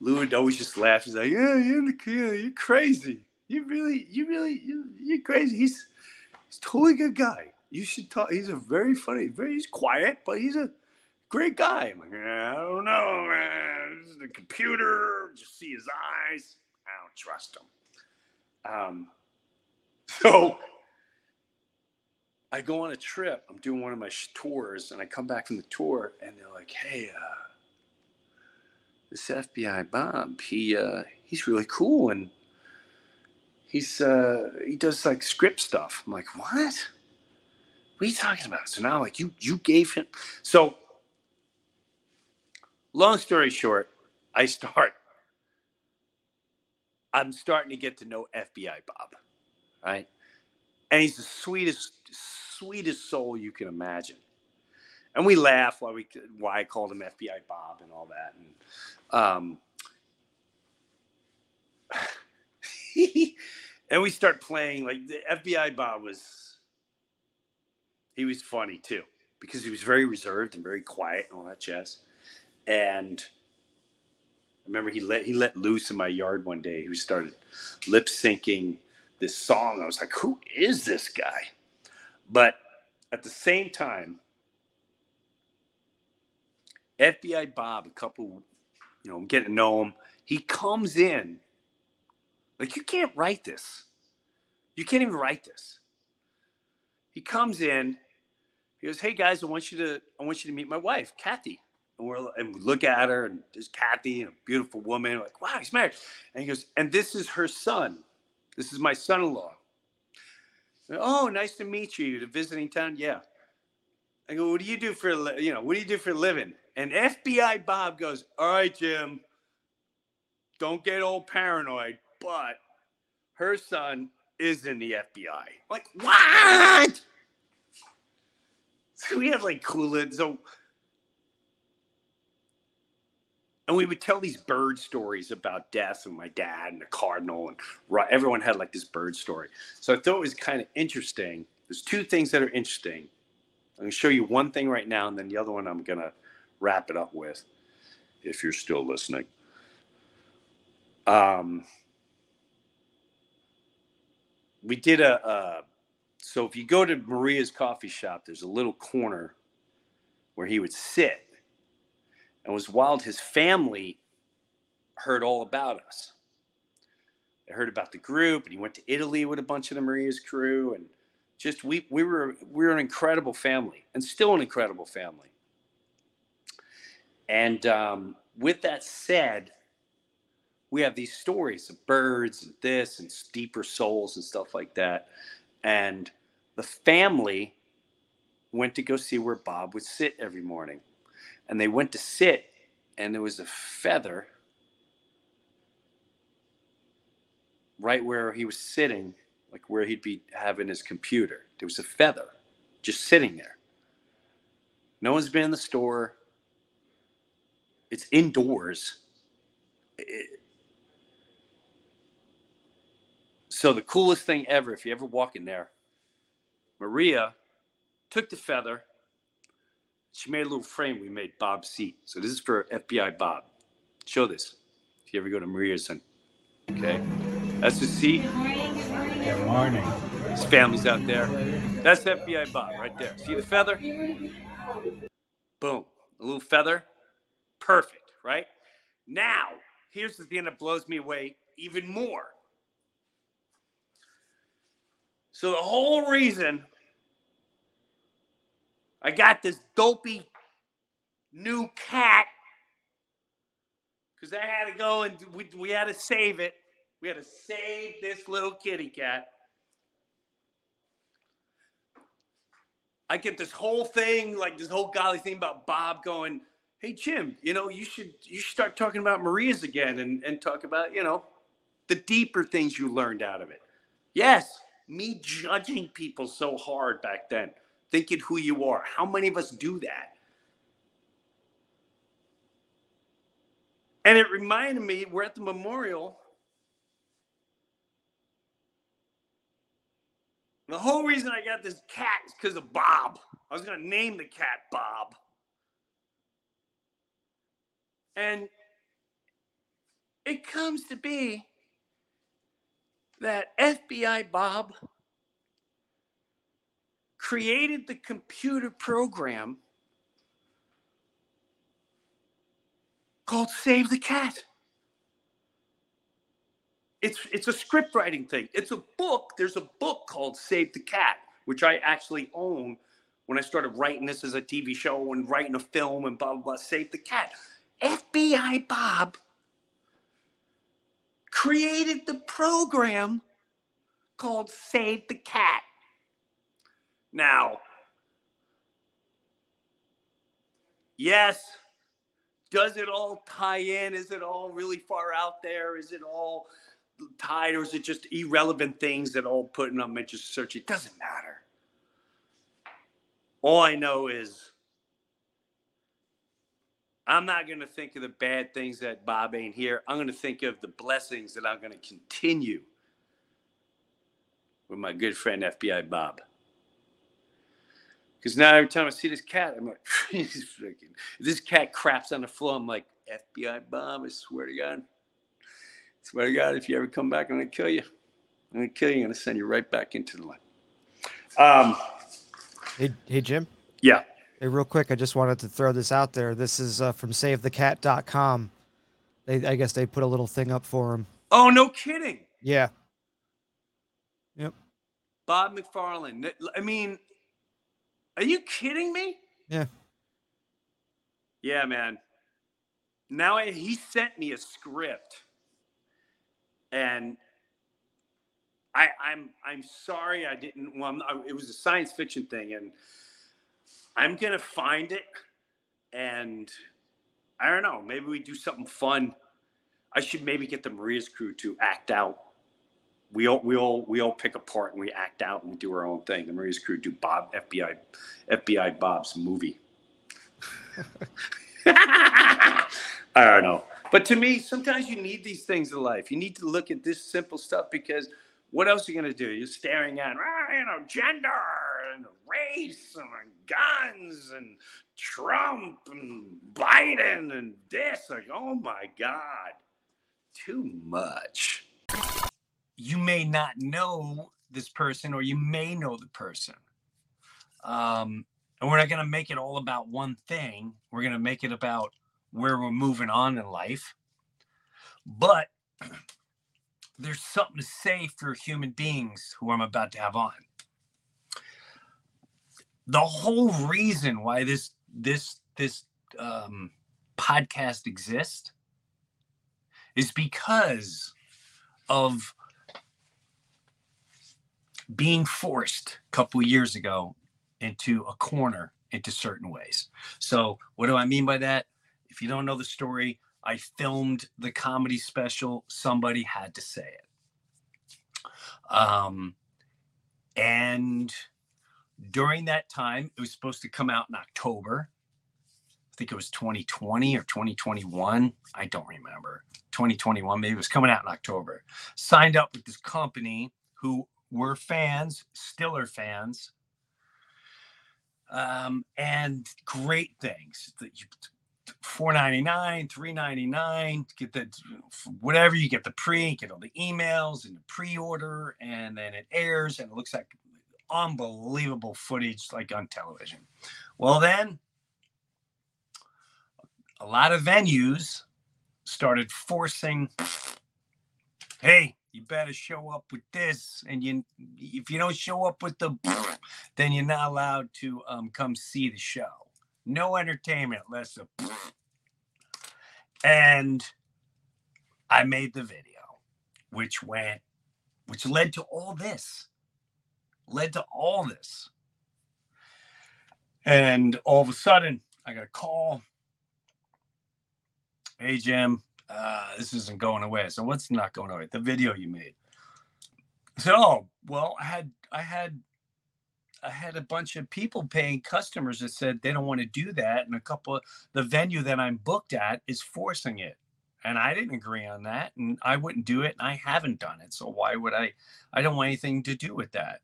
Lou would always just laugh. He's like, yeah, you're, you're crazy. You really, you really, you, you're crazy. He's, he's totally a good guy. You should talk. He's a very funny, very, he's quiet, but he's a great guy. I'm like, I don't know, man. This is the computer. Just see his eyes. I don't trust him. Um, so I go on a trip. I'm doing one of my tours, and I come back from the tour, and they're like, hey, uh, this F B I Bob, he, uh, he's really cool, and He's uh, he does like script stuff. I'm like, what? What are you talking about? So now, like, you you gave him. So, long story short, I start. I'm starting to get to know F B I Bob, right? And he's the sweetest, sweetest soul you can imagine. And we laugh why we why I called him F B I Bob and all that. And um. And we start playing, like, the F B I Bob was, he was funny too, because he was very reserved and very quiet and all that jazz. And I remember he let, he let loose in my yard one day. He started lip syncing this song. I was like, who is this guy? But at the same time, F B I Bob, a couple, you know, I'm getting to know him. He comes in. Like, you can't write this. You can't even write this. He comes in. He goes, hey, guys, I want you to I want you to meet my wife, Kathy. And, we're, and we look at her, and there's Kathy, and a beautiful woman. We're like, wow, he's married. And he goes, and this is her son. This is my son-in-law. Oh, nice to meet you. The visiting town? Yeah. I go, what do you do for a, you know, what do you do for a living? And F B I Bob goes, all right, Jim, don't get all paranoid, but her son is in the F B I. Like, what? So we had like cool. So, and we would tell these bird stories about death and my dad and the cardinal, and everyone had like this bird story. So I thought it was kind of interesting. There's two things that are interesting. I'm gonna show you one thing right now, and then the other one I'm gonna wrap it up with, if you're still listening. Um. We did a, uh, so if you go to Maria's coffee shop, there's a little corner where he would sit. And it was wild. His family heard all about us. They heard about the group, and he went to Italy with a bunch of the Maria's crew. And just, we, we were, we were an incredible family, and still an incredible family. And um, with that said, we have these stories of birds and this and deeper souls and stuff like that. And the family went to go see where Bob would sit every morning. And they went to sit, and there was a feather right where he was sitting, like where he'd be having his computer. There was a feather just sitting there. No one's been in the store. It's indoors. It, So the coolest thing ever, if you ever walk in there, Maria took the feather. She made a little frame. We made Bob's seat. So this is for F B I Bob. Show this if you ever go to Maria's son. Okay. That's his seat. Good morning. Good morning. Good morning. His family's out there. That's F B I Bob right there. See the feather? Boom. A little feather. Perfect, right? Now, here's the thing that blows me away even more. So the whole reason I got this dopey new cat, because I had to go and we, we had to save it. We had to save this little kitty cat. I get this whole thing, like this whole golly thing about Bob going, hey, Jim, you know, you should you should start talking about Maria's again and, and talk about, you know, the deeper things you learned out of it. Yes, me judging people so hard back then, thinking who you are. How many of us do that? And it reminded me, we're at the memorial. The whole reason I got this cat is because of Bob. I was going to name the cat Bob. And it comes to be that F B I Bob created the computer program called Save the Cat. It's it's a script writing thing. It's a book. There's a book called Save the Cat, which I actually own when I started writing this as a T V show and writing a film and blah, blah, blah. Save the Cat. F B I Bob created the program called Save the Cat. Now, yes, does it all tie in? Is it all really far out there? Is it all tied, or is it just irrelevant things that all put in a mentioned search? It doesn't matter. All I know is I'm not going to think of the bad things that Bob ain't here. I'm going to think of the blessings that I'm going to continue with my good friend F B I Bob. Because now every time I see this cat, I'm like, freaking, this cat craps on the floor. I'm like, F B I Bob, I swear to God. I swear to God, if you ever come back, I'm going to kill you. I'm going to kill you. I'm going to send you right back into the line. Um, hey, hey, Jim. Yeah. Hey, real quick, I just wanted to throw this out there. This is uh, from save the cat dot com. They, I guess they put a little thing up for him. Oh, no kidding. Yeah. Yep. Bob McFarlane. I mean, are you kidding me? Yeah. Yeah, man. Now I, he sent me a script. And I, I'm I'm sorry I didn't. Well, I, it was a science fiction thing, and I'm gonna find it. And I don't know. Maybe we do something fun. I should maybe get the Maria's crew to act out. We all we all we all pick a part and we act out and we do our own thing. The Maria's crew do Bob F B I F B I Bob's movie. I don't know. But to me, sometimes you need these things in life. You need to look at this simple stuff, because what else are you going to do? You're staring at, you know, gender and race and guns and Trump and Biden and this. Like, oh, my God, too much. You may not know this person, or you may know the person. Um, and we're not going to make it all about one thing. We're going to make it about where we're moving on in life. But there's something to say for human beings who I'm about to have on. The whole reason why this this this um, podcast exists is because of being forced a couple years ago into a corner into certain ways. So what do I mean by that? If you don't know the story, I filmed the comedy special, Somebody Had to Say It. Um, and during that time, it was supposed to come out in October. I think it was twenty twenty or twenty twenty-one. I don't remember. twenty twenty-one, maybe it was coming out in October. Signed up with this company who were fans, still are fans. Um, and great things that you... four ninety-nine, three ninety-nine, get the whatever, you get the pre, get all the emails and the pre-order, and then it airs and it looks like unbelievable footage like on television. Well, then a lot of venues started forcing, hey, you better show up with this. And you, if you don't show up with the, then you're not allowed to um, come see the show. No entertainment, less a. And I made the video, which went, which led to all this, led to all this. And all of a sudden, I got a call. Hey, Jim, uh, this isn't going away. So what's not going away? The video you made. So, oh, well, I had, I had, I had a bunch of people paying customers that said they don't want to do that. And a couple of the venue that I'm booked at is forcing it. And I didn't agree on that. And I wouldn't do it. And I haven't done it. So why would I? I don't want anything to do with that.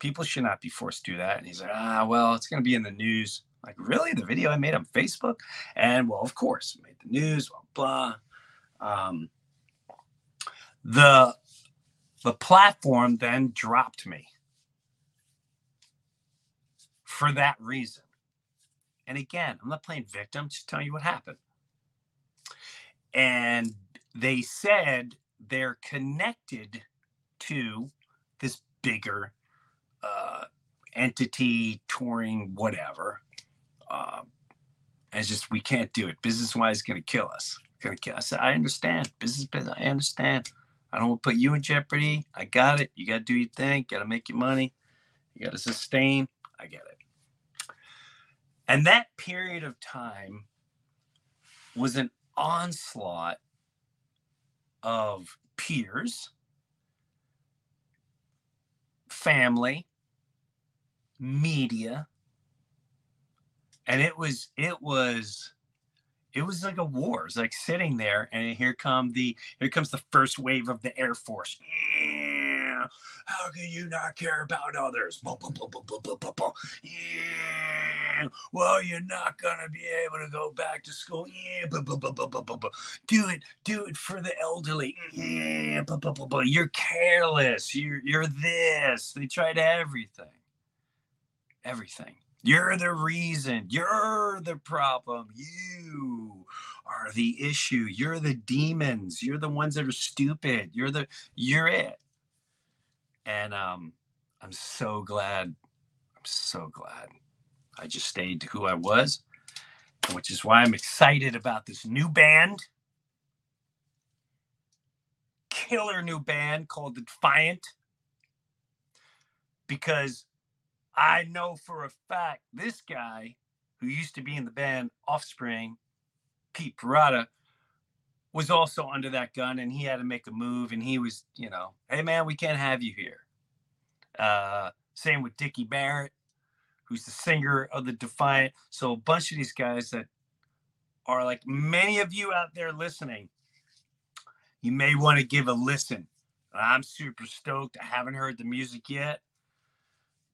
People should not be forced to do that. And he's like, ah, well, it's going to be in the news. Like, really? The video I made on Facebook? And, well, of course, it made the news, blah, blah. Um, the, the platform then dropped me for that reason. And, again, I'm not playing victim. I'm just telling you what happened. And they said they're connected to this bigger uh, entity, touring, whatever. Uh, and it's just, we can't do it. Business-wise, it's going to kill us. Gonna kill us. I said, I understand. Business, business, I understand. I don't want to put you in jeopardy. I got it. You got to do your thing. Got to make your money. You got to sustain. I get it. And that period of time was an onslaught of peers, family, media. And it was, it was, it was like a war. It's like sitting there, and here come the, here comes the first wave of the Air Force. Yeah. How can you not care about others? Boom, boom, boom, boom, boom, boom, boom, boom. Yeah. Well, you're not gonna be able to go back to school. Yeah. Boom, boom, boom, boom, boom, boom, boom. Do it, do it for the elderly. Yeah. Boom, boom, boom, boom. You're careless. You're, you're this. They tried everything. Everything. You're the reason. You're the problem. You are the issue. You're the demons. You're the ones that are stupid. You're the, you're it. And um, I'm so glad. I'm so glad I just stayed who I was, which is why I'm excited about this new band. Killer new band called The Defiant. Because I know for a fact this guy who used to be in the band Offspring, Pete Parada, was also under that gun, and he had to make a move, and he was, you know, hey, man, we can't have you here. Uh, same with Dickie Barrett, who's the singer of The Defiant. So a bunch of these guys that are like many of you out there listening, you may want to give a listen. I'm super stoked. I haven't heard the music yet.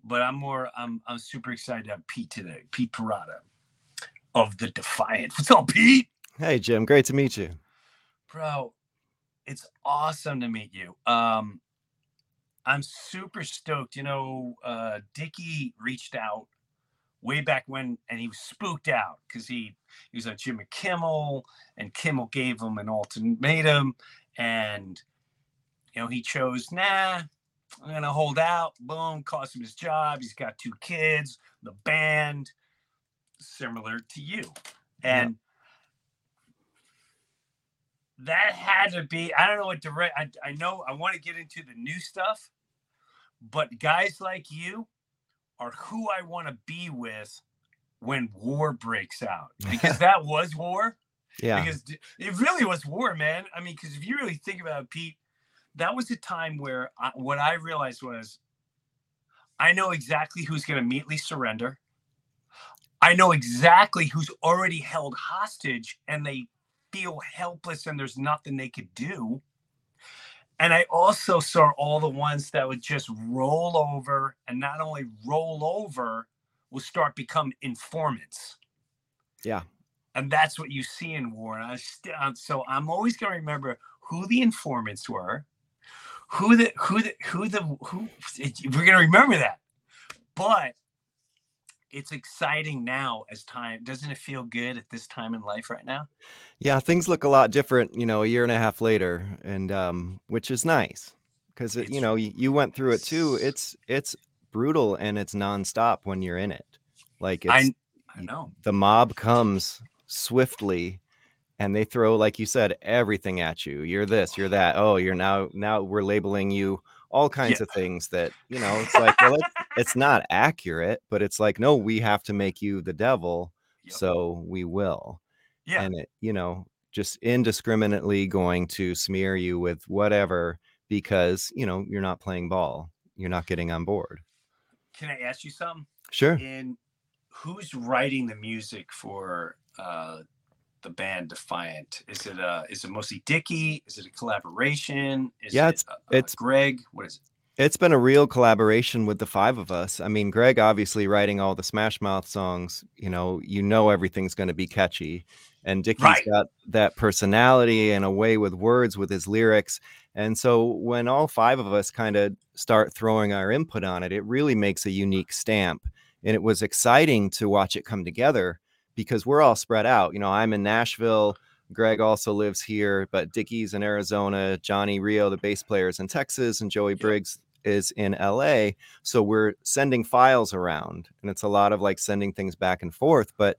But I'm more, I'm I'm super excited to have Pete today, Pete Parada of The Defiant. What's up, Pete? Hey, Jim. Great to meet you. Bro, it's awesome to meet you. Um, I'm super stoked. You know, uh, Dickie reached out way back when, and he was spooked out because he, he was on Jimmy Kimmel, and Kimmel gave him an ultimatum. And, you know, he chose, nah. I'm going to hold out. Boom. Cost him his job. He's got two kids, the band, similar to you. And yeah. That had to be, I don't know what direct, I, I know I want to get into the new stuff, but guys like you are who I want to be with when war breaks out, because that was war. Yeah. Because it really was war, man. I mean, because if you really think about it, Pete, that was a time where I, what I realized was I know exactly who's going to immediately surrender. I know exactly who's already held hostage and they feel helpless and there's nothing they could do. And I also saw all the ones that would just roll over, and not only roll over, will start become informants. Yeah. And that's what you see in war. And I st- so I'm always going to remember who the informants were. Who the, who the, who the, who, it, we're going to remember that. But it's exciting now as time. Doesn't it feel good at this time in life right now? Yeah, things look a lot different, you know, a year and a half later, and um, which is nice because, you know, you, you went through it too. It's it's brutal and it's nonstop when you're in it. Like it's, I, I know the mob comes swiftly and they throw, like you said, everything at you. You're this, you're that. Oh, you're now now we're labeling you all kinds yeah. of things that, you know, it's like, well, it's, it's not accurate, but it's like, no, we have to make you the devil. Yep. So we will. Yeah. And it, you know, just indiscriminately going to smear you with whatever, because, you know, you're not playing ball. You're not getting on board. Can I ask you something? Sure. And who's writing the music for uh, the band Defiant? Is it uh is it mostly Dickie? Is it a collaboration? Is yeah, it's, it, uh, it's Greg. What is it? It's been a real collaboration with the five of us. I mean, Greg obviously writing all the Smash Mouth songs, you know, you know everything's going to be catchy. And Dickie's right. got that personality and a way with words, with his lyrics. And so when all five of us kind of start throwing our input on it, it really makes a unique stamp. And it was exciting to watch it come together because we're all spread out. You know, I'm in Nashville. Greg also lives here, but Dickie's in Arizona, Johnny Rio, the bass player, is in Texas, and Joey Briggs is in L A. So we're sending files around, and it's a lot of like sending things back and forth. But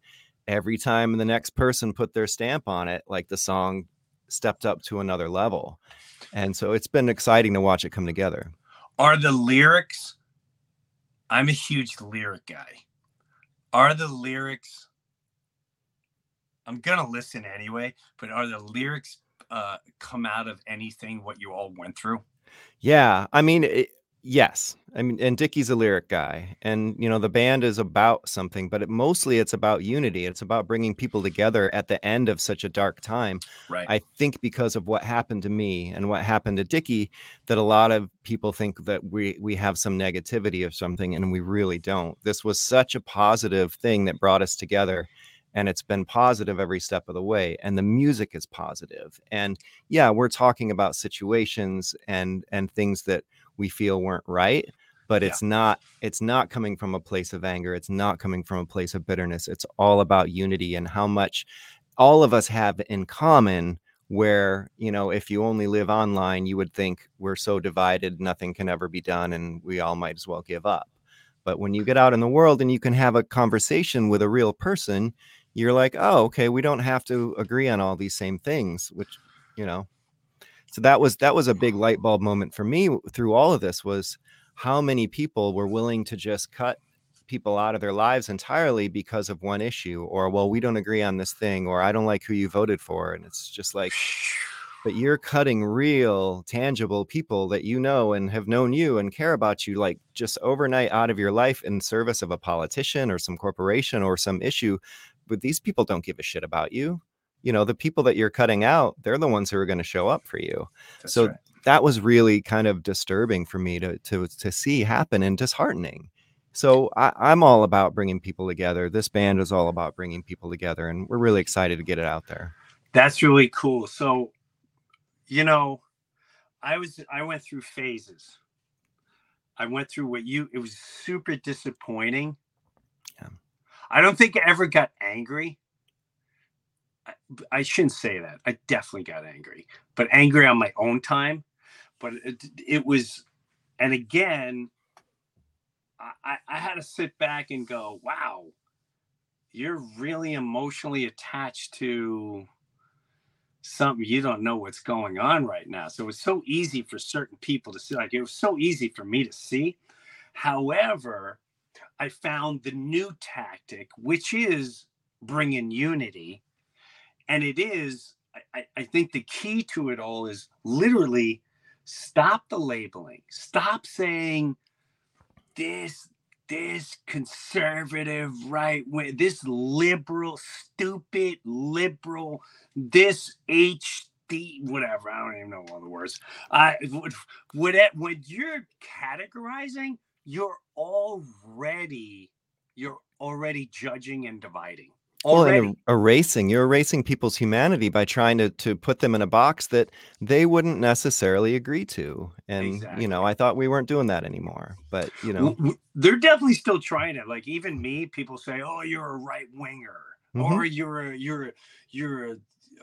every time the next person put their stamp on it, like the song stepped up to another level. And so it's been exciting to watch it come together. Are the lyrics? I'm a huge lyric guy. Are the lyrics? I'm going to listen anyway, but are the lyrics uh, come out of anything what you all went through? Yeah, I mean, it, yes. I mean, and Dickie's a lyric guy. And, you know, the band is about something, but it, mostly it's about unity. It's about bringing people together at the end of such a dark time. Right. I think because of what happened to me and what happened to Dickie, that a lot of people think that we, we have some negativity of something, and we really don't. This was such a positive thing that brought us together. And it's been positive every step of the way. And the music is positive. And yeah, we're talking about situations and and things that we feel weren't right. But it's yeah. not it's not coming from a place of anger. It's not coming from a place of bitterness. It's all about unity and how much all of us have in common, where, you know, if you only live online, you would think we're so divided, nothing can ever be done, and we all might as well give up. But when you get out in the world and you can have a conversation with a real person, you're like, oh, okay, we don't have to agree on all these same things, which, you know, so that was that was a big light bulb moment for me through all of this, was how many people were willing to just cut people out of their lives entirely because of one issue, or, well, we don't agree on this thing, or I don't like who you voted for. And it's just like, but you're cutting real, tangible people that you know and have known you and care about you, like just overnight out of your life in service of a politician or some corporation or some issue. But these people don't give a shit about you. You know, the people that you're cutting out, they're the ones who are going to show up for you. That's so right. That was really kind of disturbing for me to to to see happen, and disheartening. So I, I'm all about bringing people together. This band is all about bringing people together, and we're really excited to get it out there. That's really cool. So, you know, I was I went through phases. I went through what you it was super disappointing. Yeah. I don't think I ever got angry. I, I shouldn't say that. I definitely got angry, but angry on my own time. But it, it was, and again, I, I had to sit back and go, wow, you're really emotionally attached to something. You don't know what's going on right now. So it's so easy for certain people to see. Like, it was so easy for me to see. However, I found the new tactic, which is bringing unity. And it is, I, I think the key to it all is literally stop the labeling. Stop saying this, this conservative right wing, this liberal, stupid liberal, this H D, whatever. I don't even know all the words. I would, would it, when you're categorizing, You're already, you're already judging and dividing. already. Well, erasing, you're erasing people's humanity by trying to, to put them in a box that they wouldn't necessarily agree to. And, exactly. you know, I thought we weren't doing that anymore, but you know, they're definitely still trying it. Like even me, people say, oh, you're a right winger mm-hmm. or you're a, you're, a, you're, a,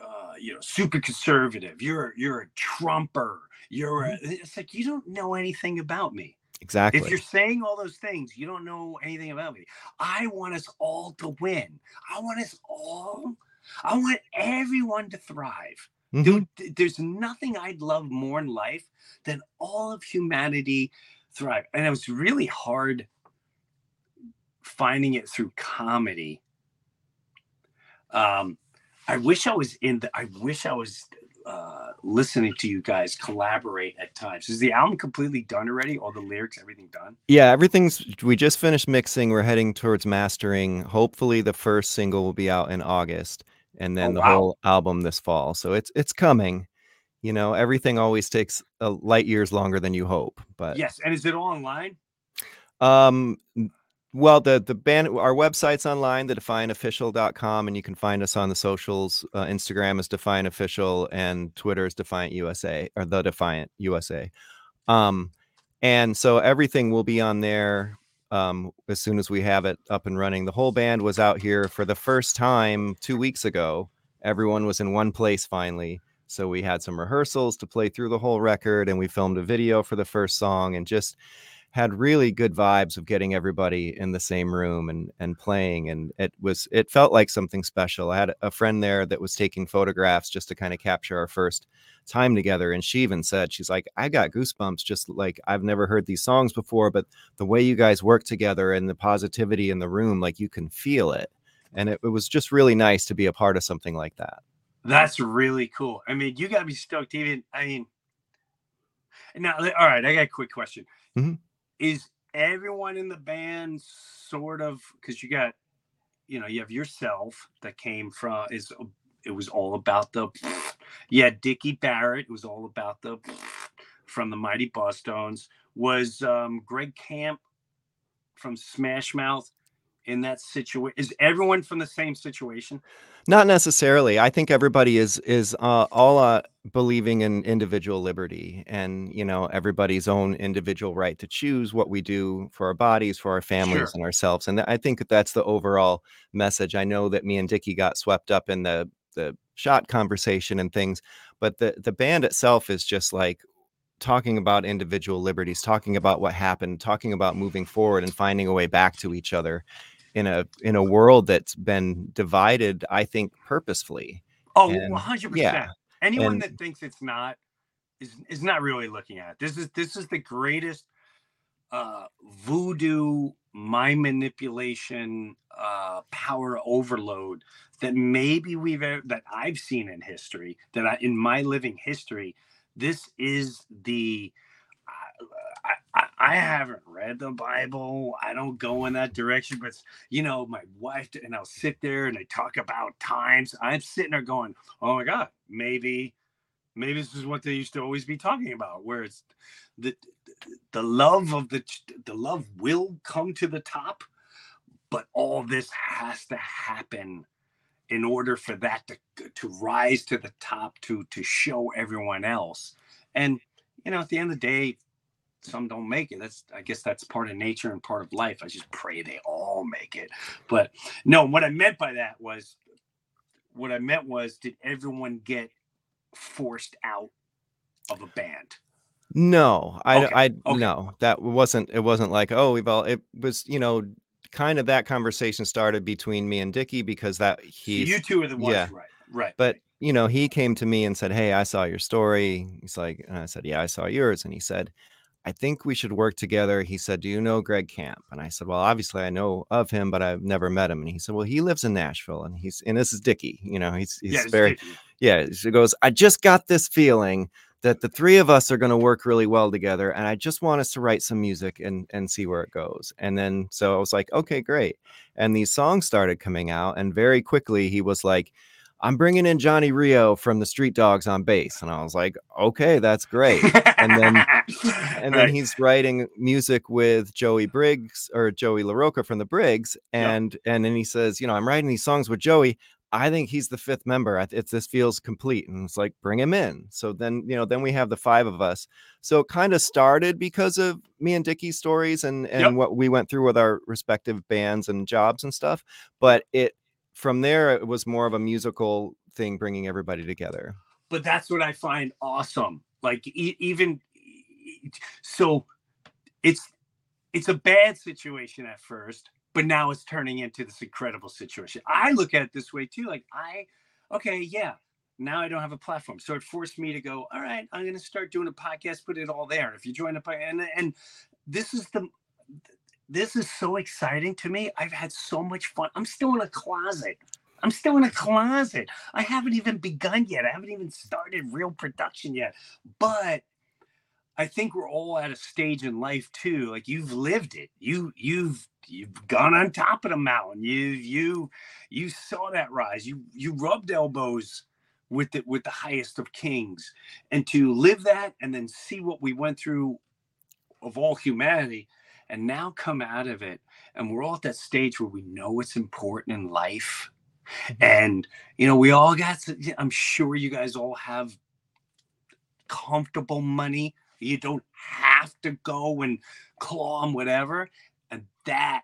uh, you know, super conservative. You're, a, you're a Trumper. You're a, it's like, you don't know anything about me. Exactly. If you're saying all those things, you don't know anything about me. I want us all to win. I want us all. I want everyone to thrive. Mm-hmm. Dude, there's nothing I'd love more in life than all of humanity thrive. And it was really hard finding it through comedy. Um, I wish I was in the, I wish I was uh listening to you guys collaborate at times. Is the album completely done already? All the lyrics, everything done? Yeah, everything's, we just finished mixing. We're heading towards mastering. Hopefully the first single will be out in August and then oh, the wow. whole album this fall. So it's it's coming. You know, everything always takes a light years longer than you hope. But yes, and is it all online? Um Well, the the band, our website's online, the defiant official dot com, and you can find us on the socials. Uh, Instagram is Defiant Official, and Twitter is Defiant U S A, or The Defiant U S A. Um, and so everything will be on there um, as soon as we have it up and running. The whole band was out here for the first time two weeks ago. Everyone was in one place finally. So we had some rehearsals to play through the whole record, and we filmed a video for the first song, and just had really good vibes of getting everybody in the same room and, and playing. And it was, it felt like something special. I had a friend there that was taking photographs just to kind of capture our first time together. And she even said, she's like, I got goosebumps. Just like, I've never heard these songs before, but the way you guys work together and the positivity in the room, like you can feel it. And it, it was just really nice to be a part of something like that. That's really cool. I mean, you gotta be stoked even, I mean, now, all right, I got a quick question. Mm-hmm. Is everyone in the band sort of, because you got, you know, you have yourself that came from, is it was all about the, yeah, Dickie Barrett, it was all about the, from the Mighty Bosstones. Was um, Greg Camp from Smash Mouth in that situation? Is everyone from the same situation? Not necessarily. I think everybody is is uh, all uh, believing in individual liberty and, you know, everybody's own individual right to choose what we do for our bodies, for our families sure. and ourselves. And th- I think that that's the overall message. I know that me and Dickie got swept up in the the shot conversation and things, but the the band itself is just like talking about individual liberties, talking about what happened, talking about moving forward and finding a way back to each other in a in a world that's been divided, I think, purposefully. Oh, and, one hundred percent. Yeah. Anyone and, that thinks it's not is is not really looking at it. This is this is the greatest uh, voodoo, mind manipulation, uh, power overload that maybe we've ever, that I've seen in history, that I, in my living history. This is the. I, I, I haven't read the Bible. I don't go in that direction, but you know, my wife and I'll sit there and they talk about times. I'm sitting there going, "Oh my God, maybe, maybe this is what they used to always be talking about, where it's the the love of the the love will come to the top, but all this has to happen." In order for that to to rise to the top, to to show everyone else. And, you know, at the end of the day, some don't make it. That's, I guess that's part of nature and part of life. I just pray they all make it. But no, what I meant by that was, what I meant was, did everyone get forced out of a band? No, I, okay. I, okay. no, that wasn't, it wasn't like, oh, we've all, it was, you know, kind of that conversation started between me and Dickie because that he, you two are the ones, yeah. right? Right. But you know, he came to me and said, "Hey, I saw your story." He's like, and I said, "Yeah, I saw yours." And he said, "I think we should work together." He said, "Do you know Greg Camp?" And I said, "Well, obviously I know of him, but I've never met him." And he said, "Well, he lives in Nashville." And he's, and this is Dickie, you know, he's, he's yeah, very, yeah. She goes, "I just got this feeling that the three of us are going to work really well together. And I just want us to write some music and, and see where it goes." And then, so I was like, okay, great. And these songs started coming out and very quickly he was like, I'm bringing in Johnny Rio from the Street Dogs on bass. And I was like, okay, that's great. And then, and then right. he's writing music with Joey Briggs or Joey LaRocca from the Briggs. And, yeah. and then he says, you know, I'm writing these songs with Joey. I think he's the fifth member. I th- this feels complete. And it's like, bring him in. So then, you know, then we have the five of us. So it kind of started because of me and Dickie's stories and, and yep. what we went through with our respective bands and jobs and stuff. But it, from there, it was more of a musical thing, bringing everybody together. But that's what I find awesome. Like e- even e- so, it's it's a bad situation at first, but now it's turning into this incredible situation. I look at it this way too. Like I, okay, yeah, now I don't have a platform, so it forced me to go. All right, I'm going to start doing a podcast, put it all there. And if you join a podcast, and and this is the. This is so exciting to me. I've had so much fun. I'm still in a closet. I'm still in a closet. I haven't even begun yet. I haven't even started real production yet. But I think we're all at a stage in life too. Like you've lived it. You you've you've gone on top of the mountain. You you you saw that rise. You you rubbed elbows with it with the highest of kings. And to live that and then see what we went through of all humanity. And now come out of it, and we're all at that stage where we know what's important in life. And, you know, we all got, to, I'm sure you guys all have comfortable money. You don't have to go and claw and whatever. And that,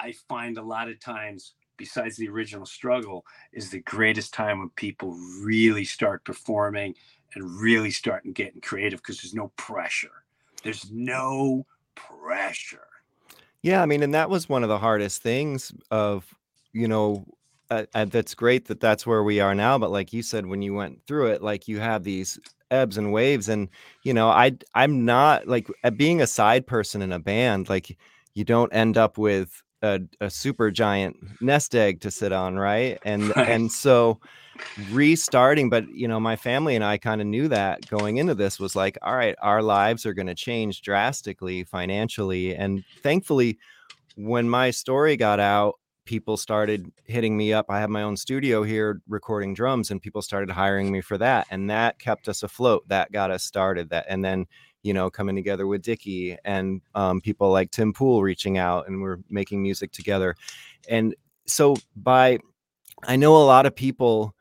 I find a lot of times, besides the original struggle, is the greatest time when people really start performing and really start getting creative because there's no pressure. There's no pressure. Yeah, I mean, and that was one of the hardest things of, you know, uh, uh, that's great that that's where we are now. But like you said, when you went through it, like you have these ebbs and waves. And, you know, I, I'm not like uh, being a side person in a band, like you don't end up with a, a super giant nest egg to sit on. Right. And and so restarting. But, you know, my family and I kind of knew that going into this was like, all right, our lives are going to change drastically financially. And thankfully, when my story got out, people started hitting me up. I have my own studio here recording drums, and people started hiring me for that. And that kept us afloat. That got us started. That and then, you know, coming together with Dickie and um, people like Tim Pool reaching out, and we're making music together. And so by, I know a lot of people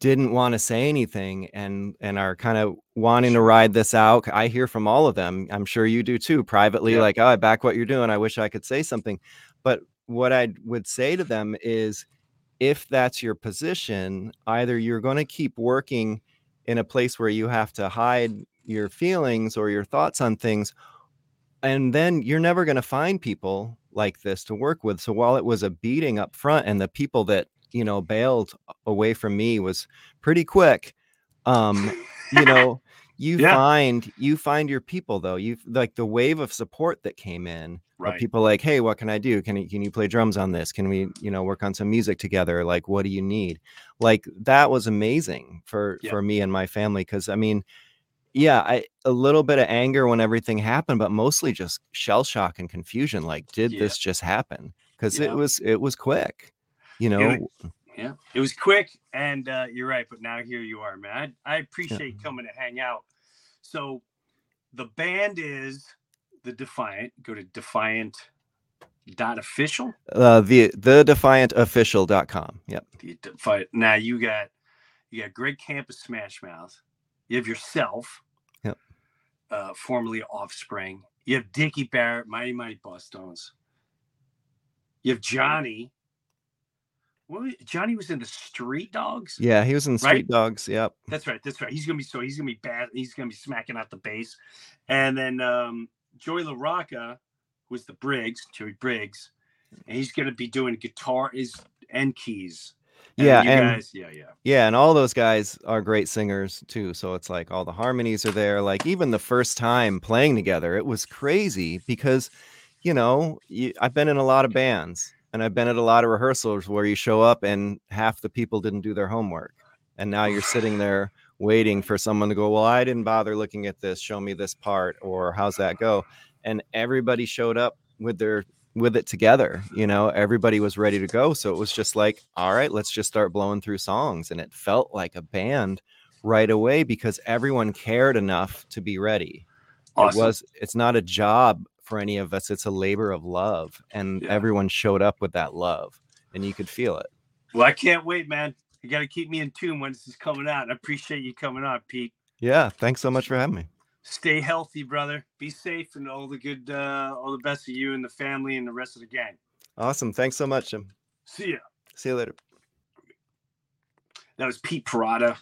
didn't want to say anything and, and are kind of wanting to ride this out. I hear from all of them. I'm sure you do too, privately, yeah. like, oh, I back what you're doing. I wish I could say something. But what I would say to them is if that's your position, either you're going to keep working in a place where you have to hide your feelings or your thoughts on things. And then you're never going to find people like this to work with. So while it was a beating up front and the people that, you know, bailed away from me was pretty quick. Um, you know, you yeah. find, you find your people though. You like the wave of support that came in. Right. People like, hey, what can I do? Can you, can you play drums on this? Can we, you know, work on some music together? Like, what do you need? Like that was amazing for, yeah. for me and my family. Cause I mean, Yeah, I a little bit of anger when everything happened, but mostly just shell shock and confusion. Like, did yeah. this just happen? Because yeah. it was it was quick, you know. It was, yeah, it was quick, and uh, you're right. But now here you are, man. I, I appreciate yeah. coming to hang out. So, the band is The Defiant. Go to Defiant. Dot official. Uh, the the Defiant Official dot com. Yep. The Defiant. Now you got you got Greg Camp of Smash Mouth. You have yourself. Uh, formerly Offspring. You have Dickie Barrett, Mighty Mighty Boston's. You have Johnny. What was, Johnny was in the Street Dogs. Yeah, he was in the Street right? Dogs. Yep, that's right. That's right. He's gonna be so. He's gonna be bad. He's gonna be smacking out the bass. And then um, Joey LaRocca was the Briggs, Joey Briggs, and he's gonna be doing guitar is and keys. And yeah, you and guys, yeah, yeah, yeah, and all those guys are great singers too. So it's like all the harmonies are there. Like even the first time playing together, it was crazy because, you know, you, I've been in a lot of bands and I've been at a lot of rehearsals where you show up and half the people didn't do their homework, and now you're sitting there waiting for someone to go. Well, I didn't bother looking at this. Show me this part, or how's that go? And everybody showed up with their with it together. You know, everybody was ready to go. So it was just like, all right, let's just start blowing through songs. And it felt like a band right away because everyone cared enough to be ready. Awesome. It was, it's not a job for any of us. It's a labor of love. And yeah. everyone showed up with that love and you could feel it. Well, I can't wait, man. You got to keep me in tune when this is coming out. I appreciate you coming on, Pete. Yeah. Thanks so much for having me. Stay healthy, brother. Be safe, and all the good, uh, all the best of you and the family and the rest of the gang. Awesome. Thanks so much, Jim. See ya. See you later. That was Pete Parada,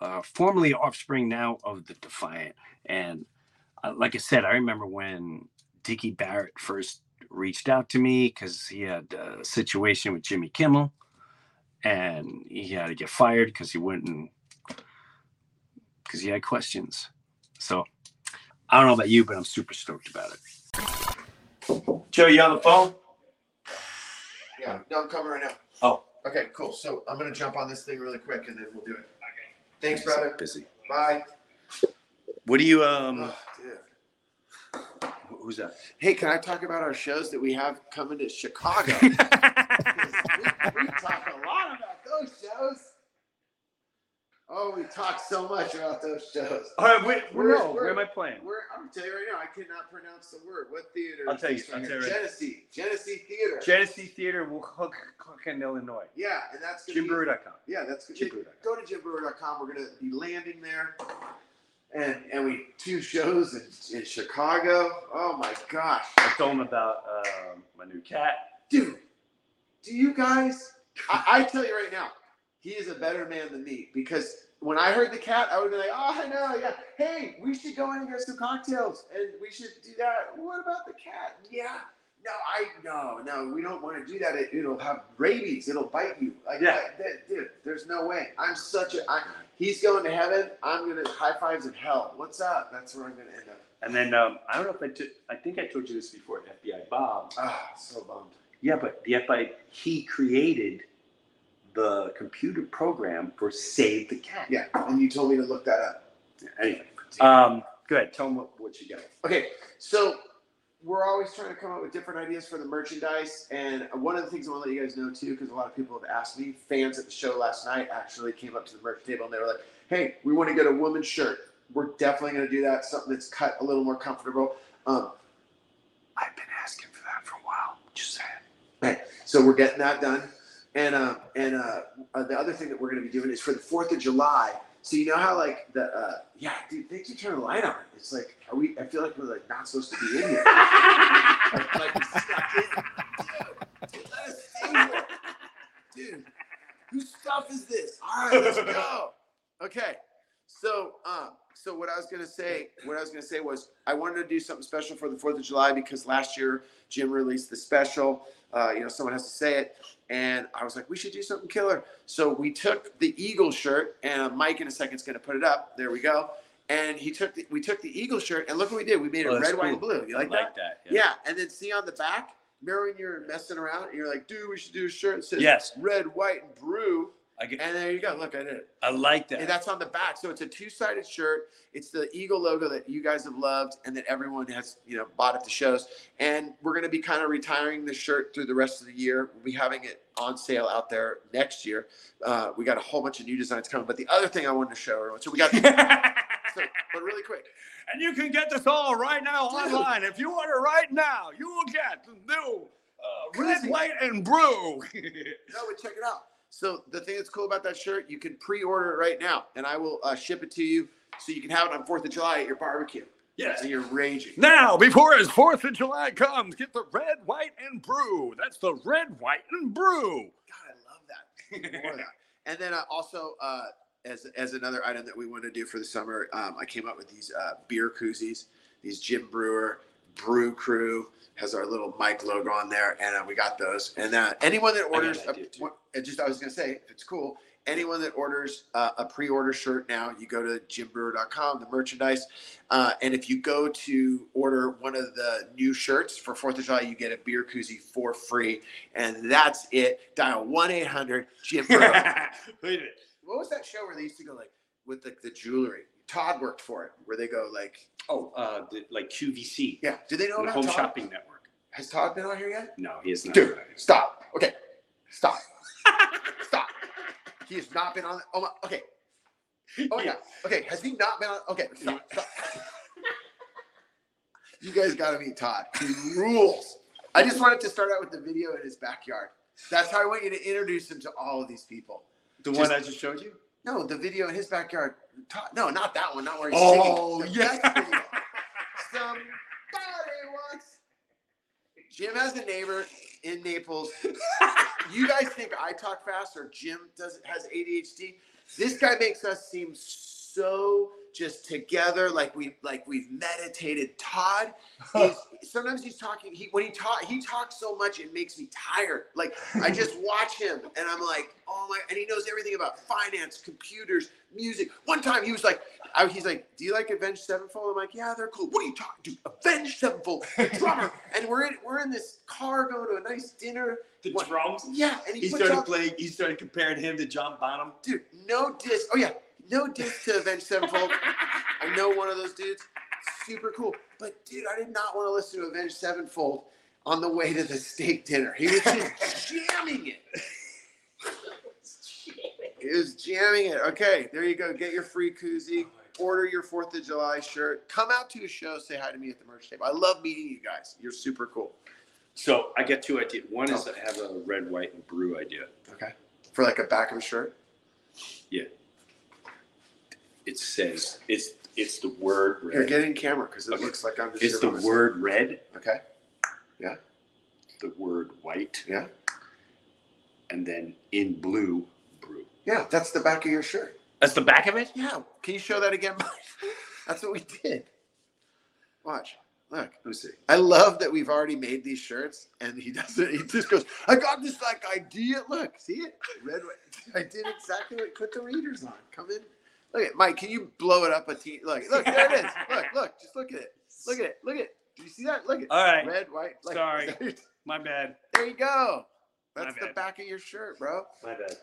uh, formerly Offspring, now of The Defiant. And uh, like I said, I remember when Dickie Barrett first reached out to me because he had a situation with Jimmy Kimmel, and he had to get fired because he wouldn't, because he had questions. So I don't know about you, but I'm super stoked about it. Joe, you on the phone? Yeah, no, I'm coming right now. Oh. Okay, cool. So I'm going to jump on this thing really quick, and then we'll do it. Okay. Thanks, brother. So busy. Bye. What do you, um... Oh, dude. Who's that? Hey, can I talk about our shows that we have coming to Chicago? we, we talk a lot about those shows. Oh, we talk so much about those shows. All right, wait, where, no, where, where am I playing? Where, I'm gonna tell you right now, I cannot pronounce the word. What theater? I'll tell you. I'll tell you. Genesee, Genesee Theater. Genesee Theater, Hook, in Illinois. Yeah, and that's Jim Breuer dot com. Yeah, that's good. Go to Jim Breuer dot com. We're gonna be landing there, and and we two shows in, in Chicago. Oh my gosh! I told him about um, my new cat, dude. Do you guys? I, I tell you right now. He is a better man than me because when I heard the cat, I would be like, oh, I know, yeah. Hey, we should go in and get some cocktails and we should do that. What about the cat? Yeah. No, I, no, no, we don't want to do that. It, it'll have rabies. It'll bite you. Like, yeah. I, that, dude, there's no way. I'm such a, I, he's going to heaven. I'm going to high fives in hell. What's up? That's where I'm going to end up. And then, um, I don't know if I took, I think I told you this before, F B I Bob. Ah, so bummed. Yeah, but the F B I, he created the computer program for Save the Cat. Yeah, and you told me to look that up. Yeah, anyway, um, go ahead. Tell them what, what you got. Okay, so we're always trying to come up with different ideas for the merchandise. And one of the things I want to let you guys know, too, because a lot of people have asked me, fans at the show last night actually came up to the merch table and they were like, hey, we want to get a woman's shirt. We're definitely going to do that, something that's cut a little more comfortable. Um, I've been asking for that for a while, just saying. Right. So we're getting that done. And uh, and uh, uh, the other thing that we're going to be doing is for the fourth of July. So you know how like the uh, yeah, dude, they keep turning the light on. It's like are we? I feel like we're like not supposed to be in here. like, like it's stuck in. Dude, dude, let us see here. Dude, whose stuff is this? All right, let's go. Okay, so um, so what I was going to say, what I was going to say was I wanted to do something special for the fourth of July because last year Jim released the special. Uh, you know, someone has to say it. And I was like, we should do something killer. So we took the Eagle shirt, and Mike in a second is going to put it up. There we go. And he took the, we took the Eagle shirt, and look what we did. We made oh, it red, cool. white, and blue. You like, like that? that yeah. yeah. And then see on the back, remember when you're messing around, and you're like, dude, we should do a shirt that says yes. red, white, and brew. I get, and there you go. Look, I did it. I like that. And that's on the back. So it's a two-sided shirt. It's the Eagle logo that you guys have loved and that everyone has, you know, bought at the shows. And we're going to be kind of retiring the shirt through the rest of the year. We'll be having it on sale out there next year. Uh, we got a whole bunch of new designs coming. But the other thing I wanted to show everyone, so we got – so, but really quick. And you can get this all right now Dude. online. If you order right now, you will get new uh, red, white, and brew. No, but check it out. So the thing that's cool about that shirt, you can pre-order it right now, and I will uh, ship it to you so you can have it on fourth of July at your barbecue. Yes. And you're raging. Now, before his fourth of July comes, get the red, white, and brew. That's the red, white, and brew. God, I love that. I love that. And then uh, also, uh, as as another item that we want to do for the summer, um, I came up with these uh, beer koozies, these Jim Breuer, Brew Crew. Has our little mic logo on there, and uh, we got those. And uh, anyone that orders, I mean, a, just I was gonna say, if it's cool, anyone that orders uh, a pre-order shirt now, you go to Jim Breuer dot com, the merchandise, uh, and if you go to order one of the new shirts for Fourth of July, you get a beer koozie for free, and that's it. Dial one eight hundred Jim Breuer. Wait a minute. What was that show where they used to go like with the, the jewelry? Todd worked for it, where they go like, oh, uh, the, like Q V C. Yeah. Do they know about Home Todd? Shopping Network? Has Todd been on here yet? No, he has not. Dude, stop. Okay, stop. Stop. He has not been on. Oh my. Okay. Oh yeah. Okay. Has he not been on? Okay. Stop. Stop. You guys gotta meet Todd. He rules. I just wanted to start out with the video in his backyard. That's how I want you to introduce him to all of these people. The just, one I just showed you? No, the video in his backyard. Todd, no, not that one. Not where he's oh, singing. Oh, yes. Video. Somebody wants. Jim has a neighbor in Naples. You guys think I talk fast or Jim doesn't has A D H D? This guy makes us seem so just together, like we like we've meditated. Todd is, sometimes he's talking. He when he talk he talks so much it makes me tired. Like I just watch him and I'm like, oh my! And he knows everything about finance, computers, music. One time he was like, I, he's like, do you like Avenged Sevenfold? I'm like, yeah, they're cool. What are you talking, dude? Avenged Sevenfold, the drummer. And we're in we're in this car going to a nice dinner. The what? Drums. Yeah, and he, he started up, playing. He started comparing him to John Bonham. Dude, no diss. Oh yeah. No diss to Avenged Sevenfold. I know one of those dudes. Super cool. But, dude, I did not want to listen to Avenged Sevenfold on the way to the steak dinner. He was just jamming it. He was jamming it. Okay, there you go. Get your free koozie. Oh, order your fourth of July shirt. Come out to a show. Say hi to me at the merch table. I love meeting you guys. You're super cool. So I get two ideas. One oh. is I have a red, white, and brew idea. Okay. For, like, a Beckham shirt? Yeah. It says it's it's the word red. You're getting camera because it okay. looks like I'm just. It's the word side. Red. Okay. Yeah. The word white. Yeah. And then in blue, brew. Yeah, that's the back of your shirt. That's the back of it? Yeah. Can you show that again, Mike? That's what we did. Watch. Look. Let me see. I love that we've already made these shirts and he doesn't he just goes, I got this like idea. Look, see it? Red white. I did exactly what put the readers on. Come in. Look at Mike. Can you blow it up a teeny? Look, look, there it is. Look, look, just look at it. Look at it. Look at it. Do you see that? Look at it. All right. Red, white. Like, sorry, my bad. There you go. That's the back of your shirt, bro. My bad.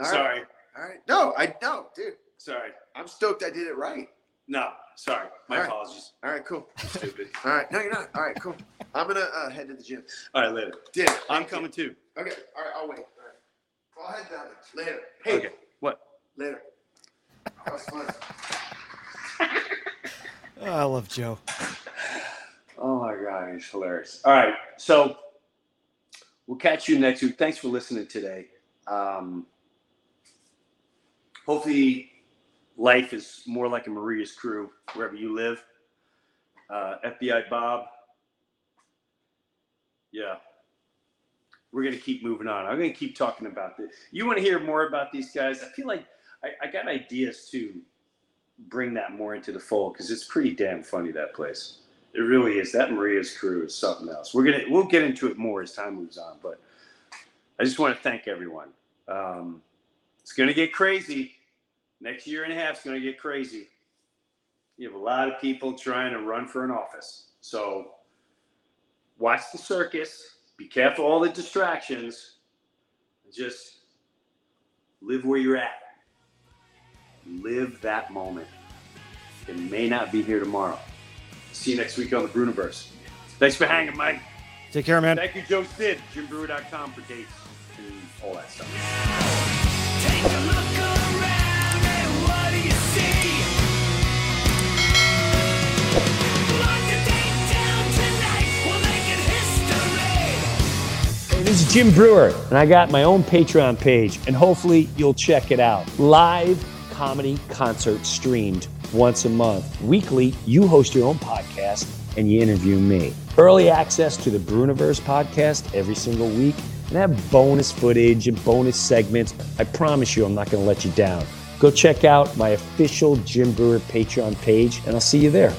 All sorry. Right. All right. No, I no, dude. Sorry. I'm stoked. I did it right. No, sorry. My All right. apologies. All right, cool. I'm stupid. All right. No, you're not. All right, cool. I'm gonna uh, head to the gym. All right, later. Dude, I'm coming too. Okay. All right. I'll wait. All right. I'll head down there. Later. Hey. Okay. What? Later. Oh, I love Joe. Oh my God, he's hilarious. All right, so we'll catch you next week. Thanks for listening today. Um, hopefully, life is more like a Maria's Crew wherever you live. Uh, F B I Bob. Yeah. We're going to keep moving on. I'm going to keep talking about this. You want to hear more about these guys? I feel like I, I got ideas to bring that more into the fold because it's pretty damn funny, that place. It really is. That Maria's Crew is something else. We're gonna we'll get into it more as time moves on, but I just want to thank everyone. Um, it's gonna get crazy. Next year and a half is gonna get crazy. You have a lot of people trying to run for an office. So watch the circus, be careful all the distractions, and just live where you're at. Live that moment. It may not be here tomorrow. See you next week on the Breuniverse. Thanks for hanging, Mike. Take care, man. Thank you, Joe Sib, Jim Breuer dot com for dates and all that stuff. Take a look around and what do you see? Lock the date down tonight. We'll make it history. Hey, this is Jim Breuer, and I got my own Patreon page, and hopefully you'll check it out. Live comedy concert streamed once a month. Weekly, you host your own podcast and you interview me. Early access to the Breuniverse podcast every single week and have bonus footage and bonus segments. I promise you I'm not going to let you down. Go check out my official Jim Breuer Patreon page and I'll see you there.